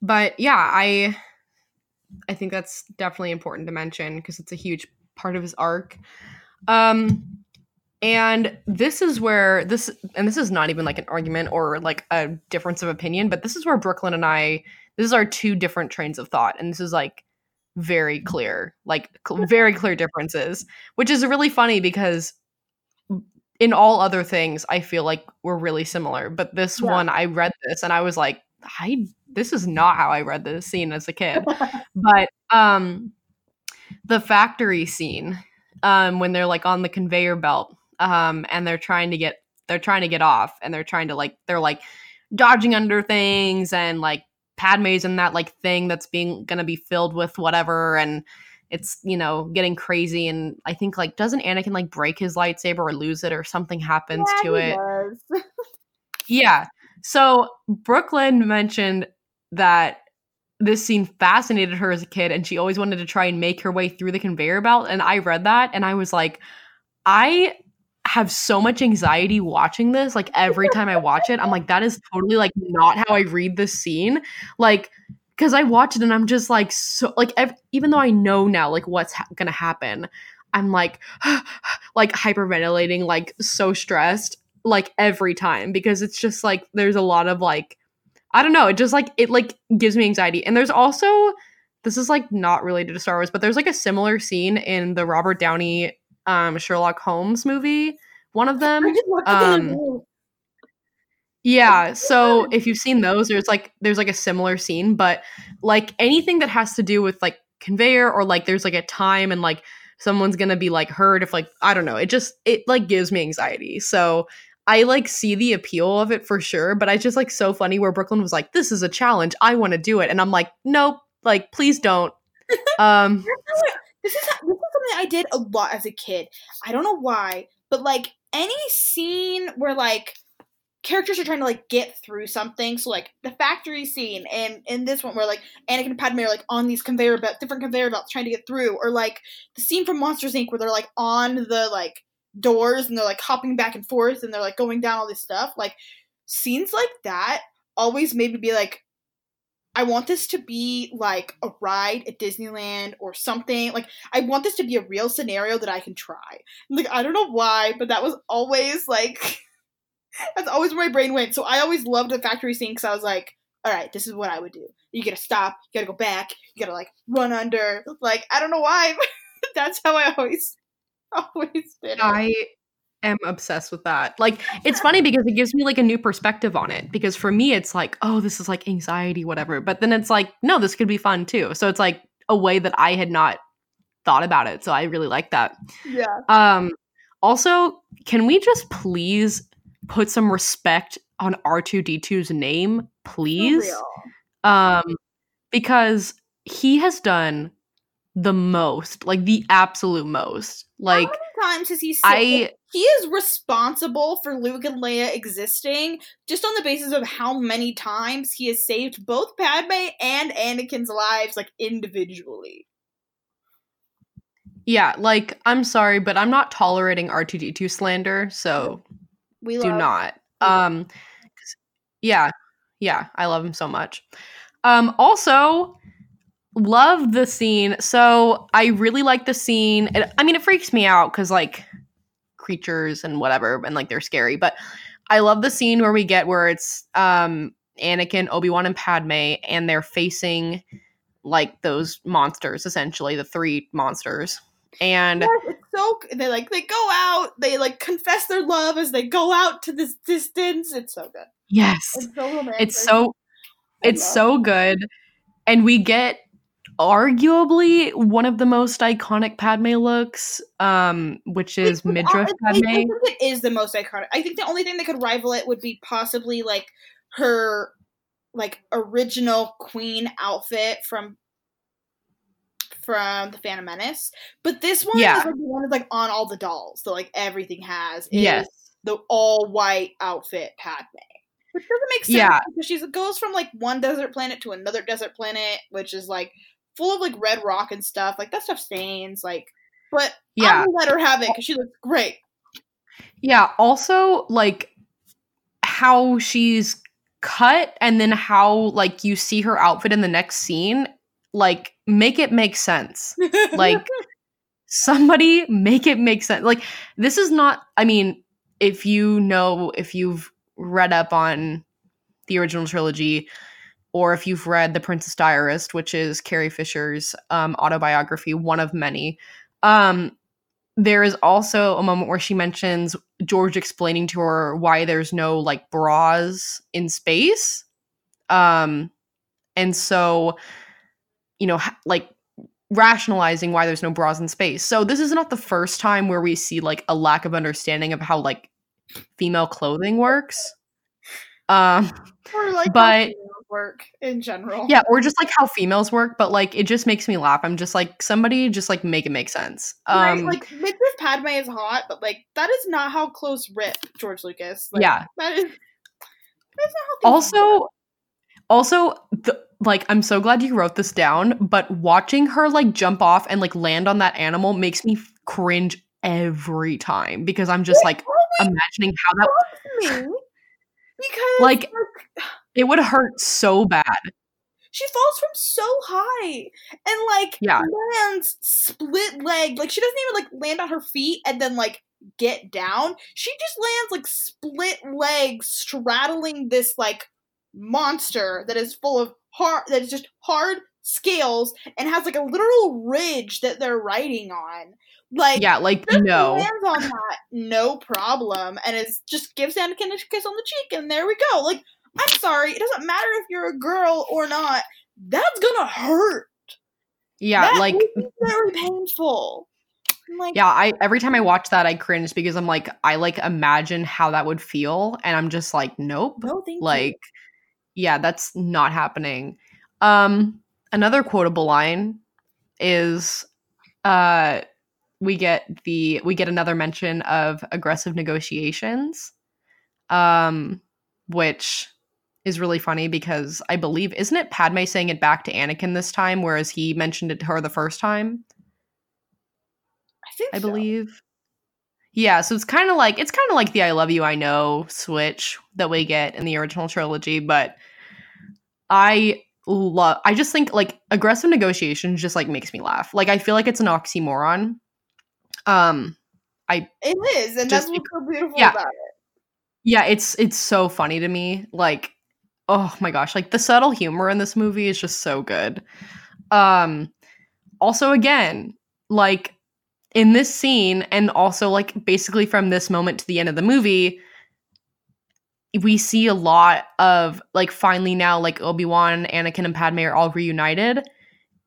but yeah, I I think that's definitely important to mention because it's a huge part of his arc. Um, and this is where this and this is not even like an argument or like a difference of opinion, but this is where Brooklyn and I, this is our two different trains of thought, and this is like very clear, like cl- very clear differences, which is really funny because in all other things, I feel like we're really similar. But this yeah. one, I read this and I was like, I this is not how I read this scene as a kid. But um, the factory scene, um, when they're like on the conveyor belt, um, and they're trying to get they're trying to get off, and they're trying to like they're like dodging under things, and like Padmé's in that like thing that's being gonna be filled with whatever, and it's, you know, getting crazy, and I think like doesn't Anakin like break his lightsaber or lose it or something happens yeah, to it? Yeah. So Brooklyn mentioned that this scene fascinated her as a kid, and she always wanted to try and make her way through the conveyor belt. And I read that and I was like, I have so much anxiety watching this. Like every time I watch it, I'm like, that is totally like not how I read this scene. Like, because I watch it and I'm just like, so like, ev- even though I know now, like what's ha- going to happen, I'm like, like hyperventilating, like so stressed, like every time, because it's just like, there's a lot of like, I don't know. It just like, it like gives me anxiety. And there's also, this is like not related to Star Wars, but there's like a similar scene in the Robert Downey um, Sherlock Holmes movie. One of them. Um, Yeah, so if you've seen those, there's like there's like a similar scene, but like anything that has to do with like conveyor or like there's like a time and like someone's gonna be like hurt if like I don't know, it just it like gives me anxiety. So I like see the appeal of it for sure, but it's just like so funny where Brooklyn was like, "This is a challenge. I want to do it," and I'm like, "Nope, like please don't." Um, this is this is something I did a lot as a kid. I don't know why, but like any scene where like characters are trying to like get through something, so like the factory scene and in this one where like Anakin and Padme are like on these conveyor belts, different conveyor belts trying to get through, or like the scene from Monsters Incorporated where they're like on the like doors and they're like hopping back and forth and they're like going down all this stuff, like scenes like that always made me be like, I want this to be like a ride at Disneyland or something. Like I want this to be a real scenario that I can try. Like I don't know why, but that was always like that's always where my brain went. So I always loved the factory scene because I was like, all right, this is what I would do. You gotta stop, you gotta go back, you gotta like run under. Like, I don't know why, but that's how I always, always did. I am obsessed with that. Like, it's funny because it gives me like a new perspective on it. Because for me, it's like, oh, this is like anxiety, whatever. But then it's like, no, this could be fun too. So it's like a way that I had not thought about it. So I really like that. Yeah. Um. Also, can we just please put some respect on R two D two's name, please? Um, because he has done the most, like the absolute most. Like, how many times has he said I, he is responsible for Luke and Leia existing just on the basis of how many times he has saved both Padme and Anakin's lives, like individually? Yeah, like, I'm sorry, but I'm not tolerating R two D two slander, so we do not. Um, yeah. Yeah. I love him so much. Um, also, love the scene. So I really like the scene. It, I mean, it freaks me out because, like, creatures and whatever, and, like, they're scary. But I love the scene where we get where it's um, Anakin, Obi-Wan, and Padme, and they're facing, like, those monsters, essentially, the three monsters. And yes, it's so they like they go out, they like confess their love as they go out to this distance. It's so good. Yes, it's so romantic. It's so it's so good, and we get arguably one of the most iconic Padme looks, um, which is it, midriff I, Padme. I think it is the most iconic. I think the only thing that could rival it would be possibly like her like original queen outfit from. from The Phantom Menace, but this one yeah. is like the one that's like on all the dolls, so like everything has is yes. the all white outfit Padme, which doesn't make sense yeah. because she goes from like one desert planet to another desert planet, which is like full of like red rock and stuff, like that stuff stains, like, but yeah. I'm gonna let her have it because she looks great. Yeah, also, like, how she's cut and then how, like, you see her outfit in the next scene, like, make it make sense. Like, somebody make it make sense. Like, this is not, I mean, if you know, if you've read up on the original trilogy, or if you've read The Princess Diarist, which is Carrie Fisher's um, autobiography, one of many, um, there is also a moment where she mentions George explaining to her why there's no, like, bras in space. Um, and so, you know, ha- like, rationalizing why there's no bras in space. So this is not the first time where we see, like, a lack of understanding of how, like, female clothing works. Um, or, like, but work in general. Yeah, or just, like, how females work, but, like, it just makes me laugh. I'm just, like, somebody just, like, make it make sense. Um, right, like, Mistress Padme is hot, but, like, that is not how clothes rip, George Lucas. Like, yeah. That is, that's not how Also, work. also, the, like, I'm so glad you wrote this down, but watching her, like, jump off and, like, land on that animal makes me cringe every time, because I'm just, like, imagining how that me. Because, like, like, it would hurt so bad. She falls from so high and, like, yeah. lands split leg. Like, she doesn't even, like, land on her feet and then, like, get down. She just lands, like, split leg, straddling this, like, monster that is full of hard, that is just hard scales and has, like, a literal ridge that they're riding on. Like, yeah, like, no. Lands on that, no problem, and it just gives Anakin a kiss on the cheek, and there we go. Like, I'm sorry, it doesn't matter if you're a girl or not. That's gonna hurt. Yeah, that, like, is very painful. Like, yeah, I every time I watch that, I cringe because I'm like, I like imagine how that would feel, and I'm just like, nope. No, thank like, you. Yeah, that's not happening. Um, another quotable line is, uh. we get the we get another mention of aggressive negotiations, um, which is really funny because I believe, isn't it Padme saying it back to Anakin this time, whereas he mentioned it to her the first time? I think I so. believe. Yeah, so it's kind of like it's kind of like the "I love you, I know" switch that we get in the original trilogy, but I. love I just think, like, aggressive negotiations just, like, makes me laugh. Like, I feel like it's an oxymoron. Um I It is, and just, that's what's so beautiful yeah, about it. Yeah, it's it's so funny to me. Like, oh my gosh, like, the subtle humor in this movie is just so good. Um also, again, like, in this scene, and also, like, basically from this moment to the end of the movie, we see a lot of, like, finally now, like, Obi-Wan, Anakin, and Padme are all reunited.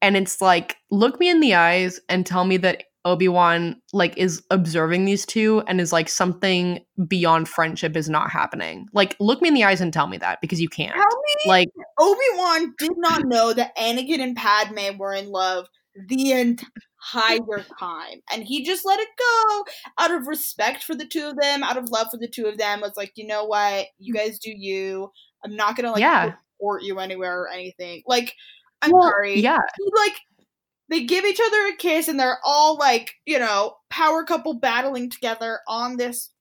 And it's like, look me in the eyes and tell me that Obi-Wan, like, is observing these two and is like, something beyond friendship is not happening. Like, look me in the eyes and tell me that, because you can't. Tell me, like, Obi-Wan did not know that Anakin and Padme were in love the entire time, and he just let it go out of respect for the two of them, out of love for the two of them. It's like, you know what, you guys do you, I'm not gonna, like, yeah. report you anywhere or anything. Like, I'm well, sorry yeah like they give each other a kiss and they're all, like, you know, power couple battling together on this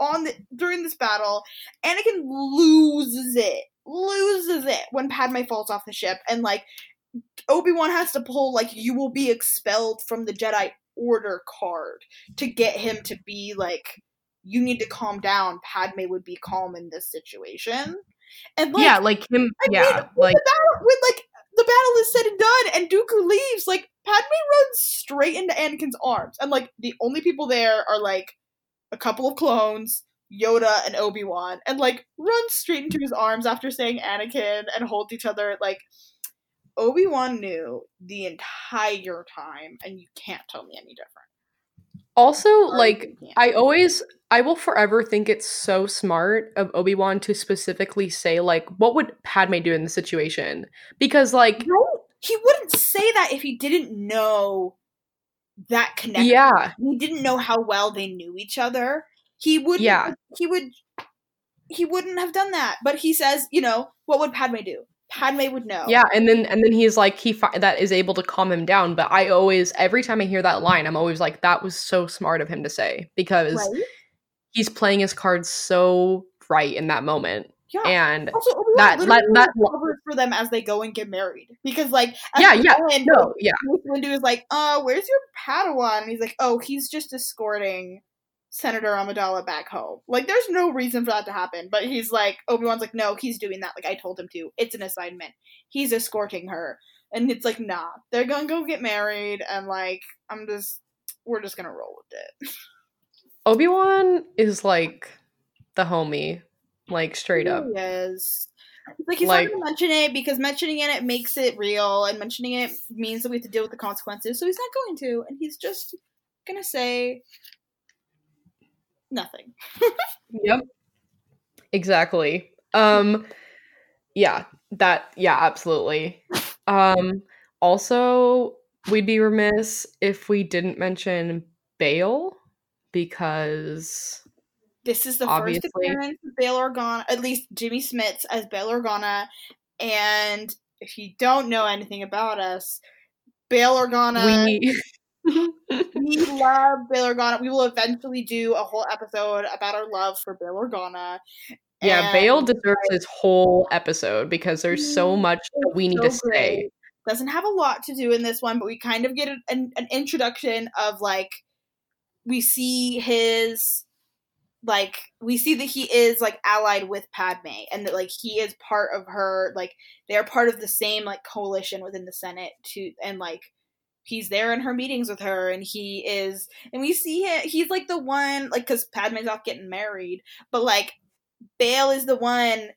on the during this battle. Anakin loses it loses it when Padme falls off the ship, and, like, Obi-Wan has to pull, like, you will be expelled from the Jedi Order card to get him to be like, you need to calm down. Padme would be calm in this situation. And, like, yeah, like him, I yeah, mean, like, the battle, when, like, the battle is said and done and Dooku leaves, like, Padme runs straight into Anakin's arms, and, like, the only people there are, like, a couple of clones, Yoda and Obi-Wan, and, like, runs straight into his arms after saying Anakin, and hold each other. Like, Obi-Wan knew the entire time, and you can't tell me any different. Also, or like, I always, I will forever think it's so smart of Obi-Wan to specifically say, like, what would Padme do in this situation? Because, like... No, he wouldn't say that if he didn't know that connection. Yeah. He didn't know how well they knew each other. He would, yeah. He would, he wouldn't have done that. But he says, you know, what would Padme do? Padme would know. Yeah, and then and then he's like, he fi- that is able to calm him down. But I always, every time I hear that line, I'm always like, that was so smart of him to say, because right? he's playing his cards so right in that moment. Yeah. And also, Obi-Wan that literally that, that covers for them as they go and get married, because like yeah yeah end, no yeah Windu is like, uh where's your Padawan? And he's like, oh, he's just escorting Senator Amidala back home. Like, there's no reason for that to happen, but he's like, Obi-Wan's like, no, he's doing that. Like, I told him to. It's an assignment. He's escorting her. And it's like, nah, they're gonna go get married, and like, I'm just, we're just gonna roll with it. Obi-Wan is like the homie, like straight he up. He is. Like, he's like, not gonna mention it, because mentioning it, it makes it real, and mentioning it means that we have to deal with the consequences, so he's not going to, and he's just gonna say nothing. Yep. Exactly. Um, yeah, that, yeah, absolutely. Um, also, we'd be remiss if we didn't mention Bail, because this is the obviously. first appearance of Bail Organa, at least Jimmy Smits as Bail Organa. And if you don't know anything about us, Bail Organa, we, we love Bail Organa. We will eventually do a whole episode about our love for Bail Organa. Yeah, Bail deserves this whole episode, because there's so much that we need so to say. Doesn't have a lot to do in this one, but we kind of get an, an introduction of, like, we see his, like, we see that he is, like, allied with Padme, and that, like, he is part of her, like, they're part of the same, like, coalition within the Senate, to, and, like, he's there in her meetings with her, and he is, and we see him, he's, like, the one, like, because Padme's off getting married, but, like, Bail is the one,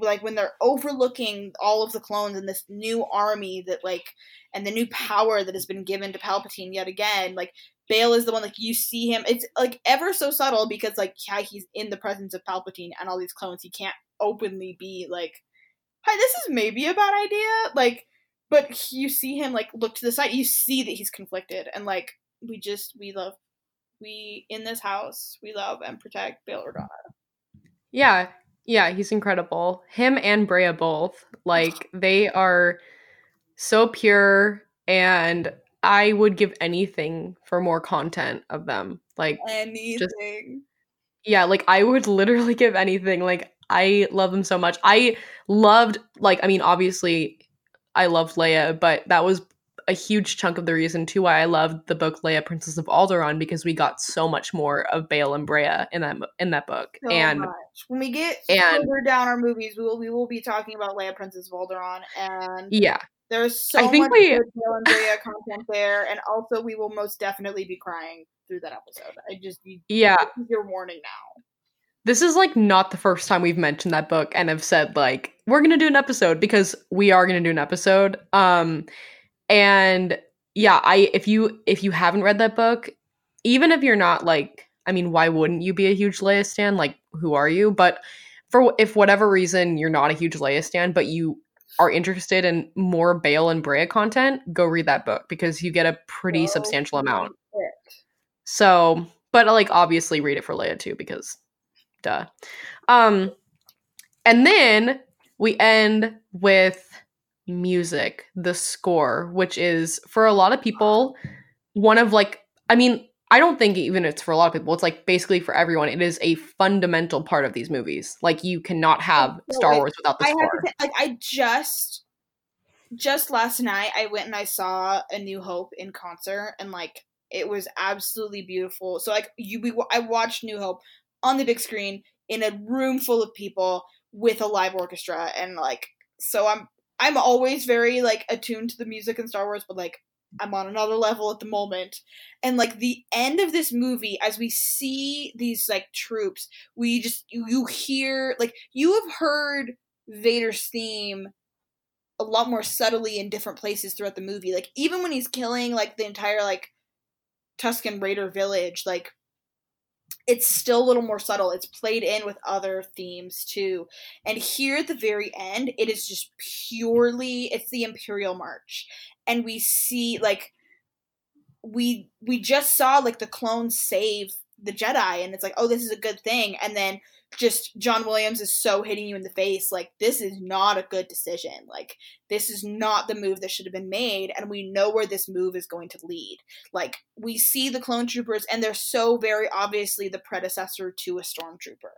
like, when they're overlooking all of the clones and this new army that, like, and the new power that has been given to Palpatine yet again, like, Bail is the one, like, you see him, it's, like, ever so subtle, because, like, yeah, he's in the presence of Palpatine and all these clones, he can't openly be, like, hi, this is maybe a bad idea, like, but you see him, like, look to the side, you see that he's conflicted, and, like, we just, we love, we, in this house, we love and protect Bail Organa. Yeah, yeah, he's incredible. Him and Brea both. Like, they are so pure, and I would give anything for more content of them. Like, anything. Just, yeah, like, I would literally give anything. Like, I love them so much. I loved, like, I mean, obviously, I loved Leia, but that was a huge chunk of the reason, too, why I loved the book Leia Princess of Alderaan, because we got so much more of Bail and Brea in that in that book. So and much. When we get and, further down our movies, we will we will be talking about Leia Princess of Alderaan, and yeah, there's so I think much we, good Bail and Brea content there, and also we will most definitely be crying through that episode. I just you, yeah, this is your warning now. This is, like, not the first time we've mentioned that book and have said, like, we're gonna do an episode, because we are gonna do an episode. Um. And yeah, I if you if you haven't read that book, even if you're not, like, I mean, why wouldn't you be a huge Leia stan? Like, who are you? But for if whatever reason you're not a huge Leia stan, but you are interested in more Bail and Brea content, go read that book, because you get a pretty oh, substantial amount. Shit. So, but, like, obviously read it for Leia too, because duh. Um, and then we end with music, the score, which is, for a lot of people, one of, like, I mean, I don't think even it's for a lot of people, it's, like, basically for everyone, it is a fundamental part of these movies. Like, you cannot have Star Wars without the I score. Have to, like, I just just last night I went and I saw A New Hope in concert, and, like, it was absolutely beautiful. So, like, you we I watched New Hope on the big screen in a room full of people with a live orchestra, and, like, so I'm I'm always very, like, attuned to the music in Star Wars, but, like, I'm on another level at the moment. And, like, the end of this movie, as we see these, like, troops, we just, you hear, like, you have heard Vader's theme a lot more subtly in different places throughout the movie. Like, even when he's killing, like, the entire, like, Tusken Raider village, like, it's still a little more subtle. It's played in with other themes too. And here at the very end, it is just purely, it's the Imperial March. And we see, like, we we just saw, like, the clones save the Jedi, and it's like, oh, this is a good thing. And then just John Williams is so hitting you in the face, like, this is not a good decision. Like, this is not the move that should have been made, and we know where this move is going to lead. Like, we see the clone troopers, and they're so very obviously the predecessor to a stormtrooper.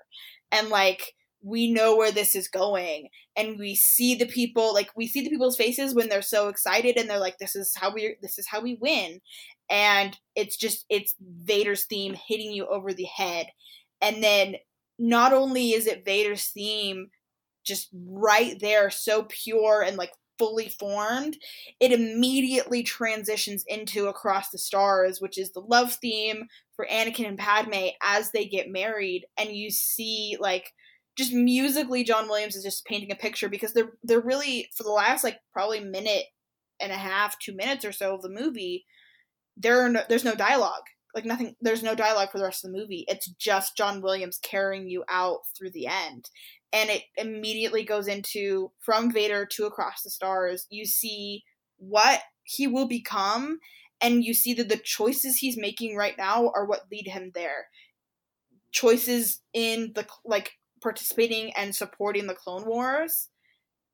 And, like, we know where this is going, and we see the people, like, we see the people's faces when they're so excited, and they're like, this is how we, this is how we win. And it's just, it's Vader's theme hitting you over the head. And then not only is it Vader's theme just right there, so pure and, like, fully formed, it immediately transitions into Across the Stars, which is the love theme for Anakin and Padme as they get married. And you see, like, just musically, John Williams is just painting a picture, because they're they're really, for the last, like, probably minute and a half, two minutes or so of the movie, there are no, there's no dialogue. Like, nothing, there's no dialogue for the rest of the movie. It's just John Williams carrying you out through the end. And it immediately goes into, from Vader to Across the Stars, you see what he will become, and you see that the choices he's making right now are what lead him there. Choices in the, like, participating and supporting the Clone Wars,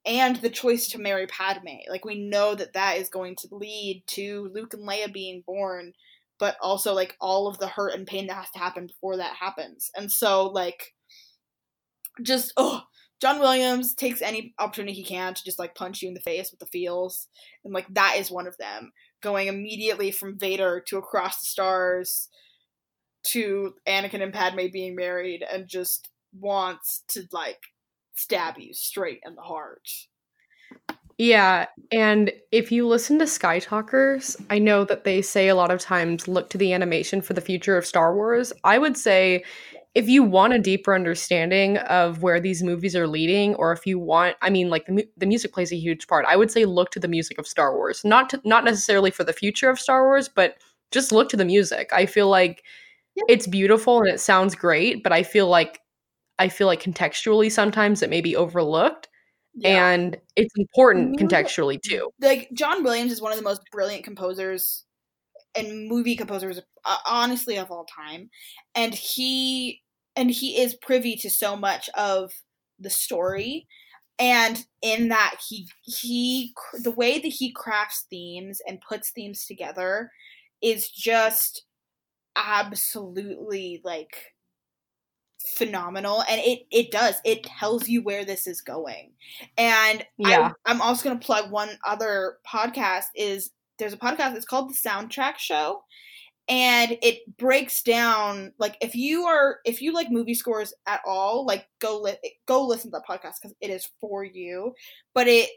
and the choice to marry Padme. Like, we know that that is going to lead to Luke and Leia being born, but also, like, all of the hurt and pain that has to happen before that happens. And so, like, just, oh, John Williams takes any opportunity he can to just, like, punch you in the face with the feels. And, like, that is one of them, going immediately from Vader to Across the Stars to Anakin and Padme being married, and just wants to, like, stab you straight in the heart. Yeah, and if you listen to Skytalkers, I know that they say a lot of times, look to the animation for the future of Star Wars. I would say, if you want a deeper understanding of where these movies are leading, or if you want, I mean, like, the, mu- the music plays a huge part. I would say look to the music of Star Wars. Not to, not necessarily for the future of Star Wars, but just look to the music. I feel like yeah. It's beautiful and it sounds great, but I feel like I feel like contextually sometimes it may be overlooked, yeah. And it's important contextually too. Like, John Williams is one of the most brilliant composers and movie composers, uh, honestly, of all time. And he, and he is privy to so much of the story. And in that he, he, the way that he crafts themes and puts themes together is just absolutely, like, phenomenal. And it it does it tells you where this is going. And yeah. I, I'm also going to plug one other podcast. Is there's a podcast, it's called The Soundtrack Show, and it breaks down, like, if you are if you like movie scores at all, like, go li- go listen to that podcast, because it is for you. But it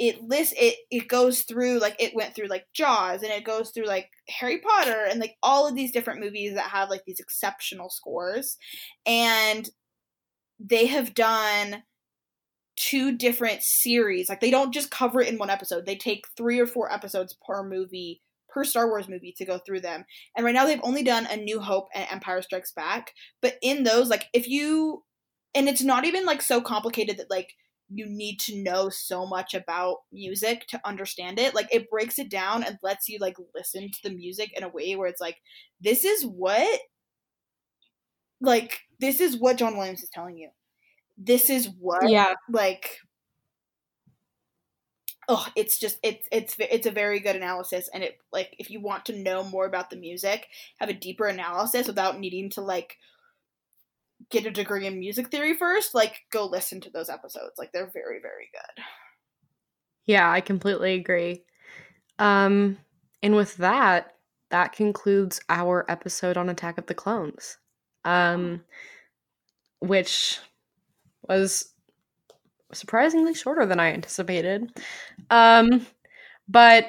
It lists it. It goes through, like, it went through, like, Jaws, and it goes through, like, Harry Potter, and, like, all of these different movies that have, like, these exceptional scores. And they have done two different series. Like, they don't just cover it in one episode. They take three or four episodes per movie, per Star Wars movie, to go through them. And right now they've only done A New Hope and Empire Strikes Back. But in those, like, if you, and it's not even, like, so complicated that, like, you need to know so much about music to understand it. Like, it breaks it down and lets you, like, listen to the music in a way where it's like, this is what, like, this is what John Williams is telling you. This is what, yeah. like, oh, it's just, it's, it's, it's a very good analysis. And it, like, if you want to know more about the music, have a deeper analysis without needing to, like, get a degree in music theory first, like, go listen to those episodes. Like, they're very, very good. Yeah, I completely agree. Um, and with that, that concludes our episode on Attack of the Clones, um, which was surprisingly shorter than I anticipated. Um, but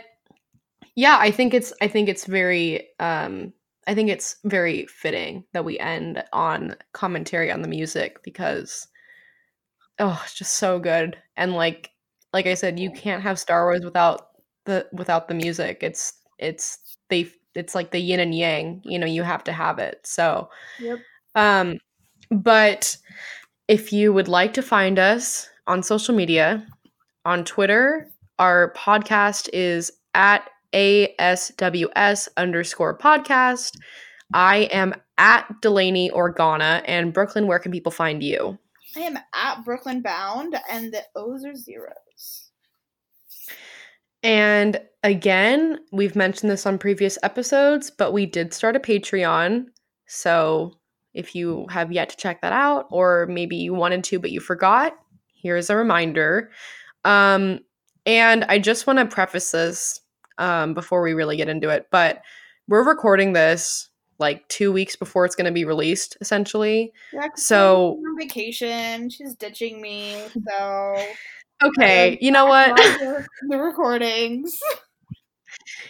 yeah, I think it's, I think it's very, um, I think it's very fitting that we end on commentary on the music, because, oh, it's just so good. And like, like I said, you can't have Star Wars without the, without the music. It's, it's, they, it's like the yin and yang, you know, you have to have it. So, yep. um, but if you would like to find us on social media, on Twitter, our podcast is at A S W S underscore podcast. I am at Delaney Organa. And Brooklyn, where can people find you? I am at Brooklyn Bound, and the O's are zeros. And again, we've mentioned this on previous episodes, but we did start a Patreon. So if you have yet to check that out, or maybe you wanted to but you forgot, here's a reminder. Um, and I just want to preface this um, before we really get into it, but we're recording this like two weeks before it's going to be released, essentially. Yeah, so I'm on vacation, she's ditching me. So okay, um, you know what? The recordings.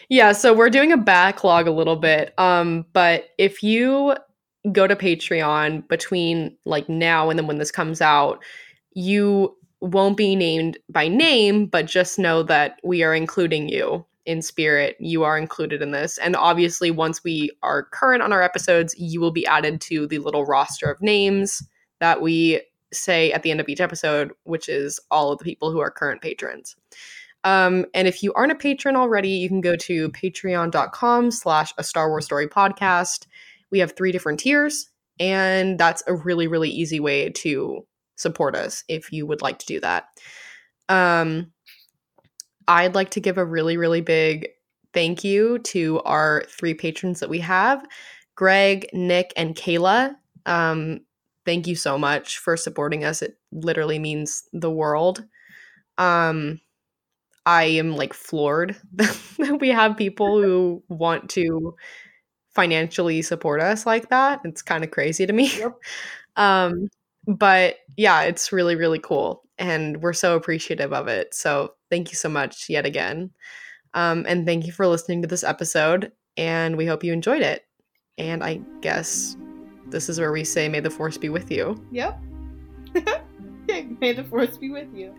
Yeah, so we're doing a backlog a little bit, um, but if you go to Patreon between like now and then when this comes out, you won't be named by name, but just know that we are including you in spirit. You are included in this. And obviously, once we are current on our episodes, you will be added to the little roster of names that we say at the end of each episode, which is all of the people who are current patrons. Um, and if you aren't a patron already, you can go to patreon.com slash a Star Wars Story podcast. We have three different tiers, and that's a really, really easy way to support us if you would like to do that. Um, I'd like to give a really, really big thank you to our three patrons that we have, Greg, Nick, and Kayla. Um, thank you so much for supporting us. It literally means the world. Um, I am like floored that we have people who want to financially support us like that. It's kind of crazy to me. Yep. um, but yeah, it's really, really cool. And we're so appreciative of it. So thank you so much yet again. Um, and thank you for listening to this episode. And we hope you enjoyed it. And I guess this is where we say, may the Force be with you. Yep. May the Force be with you.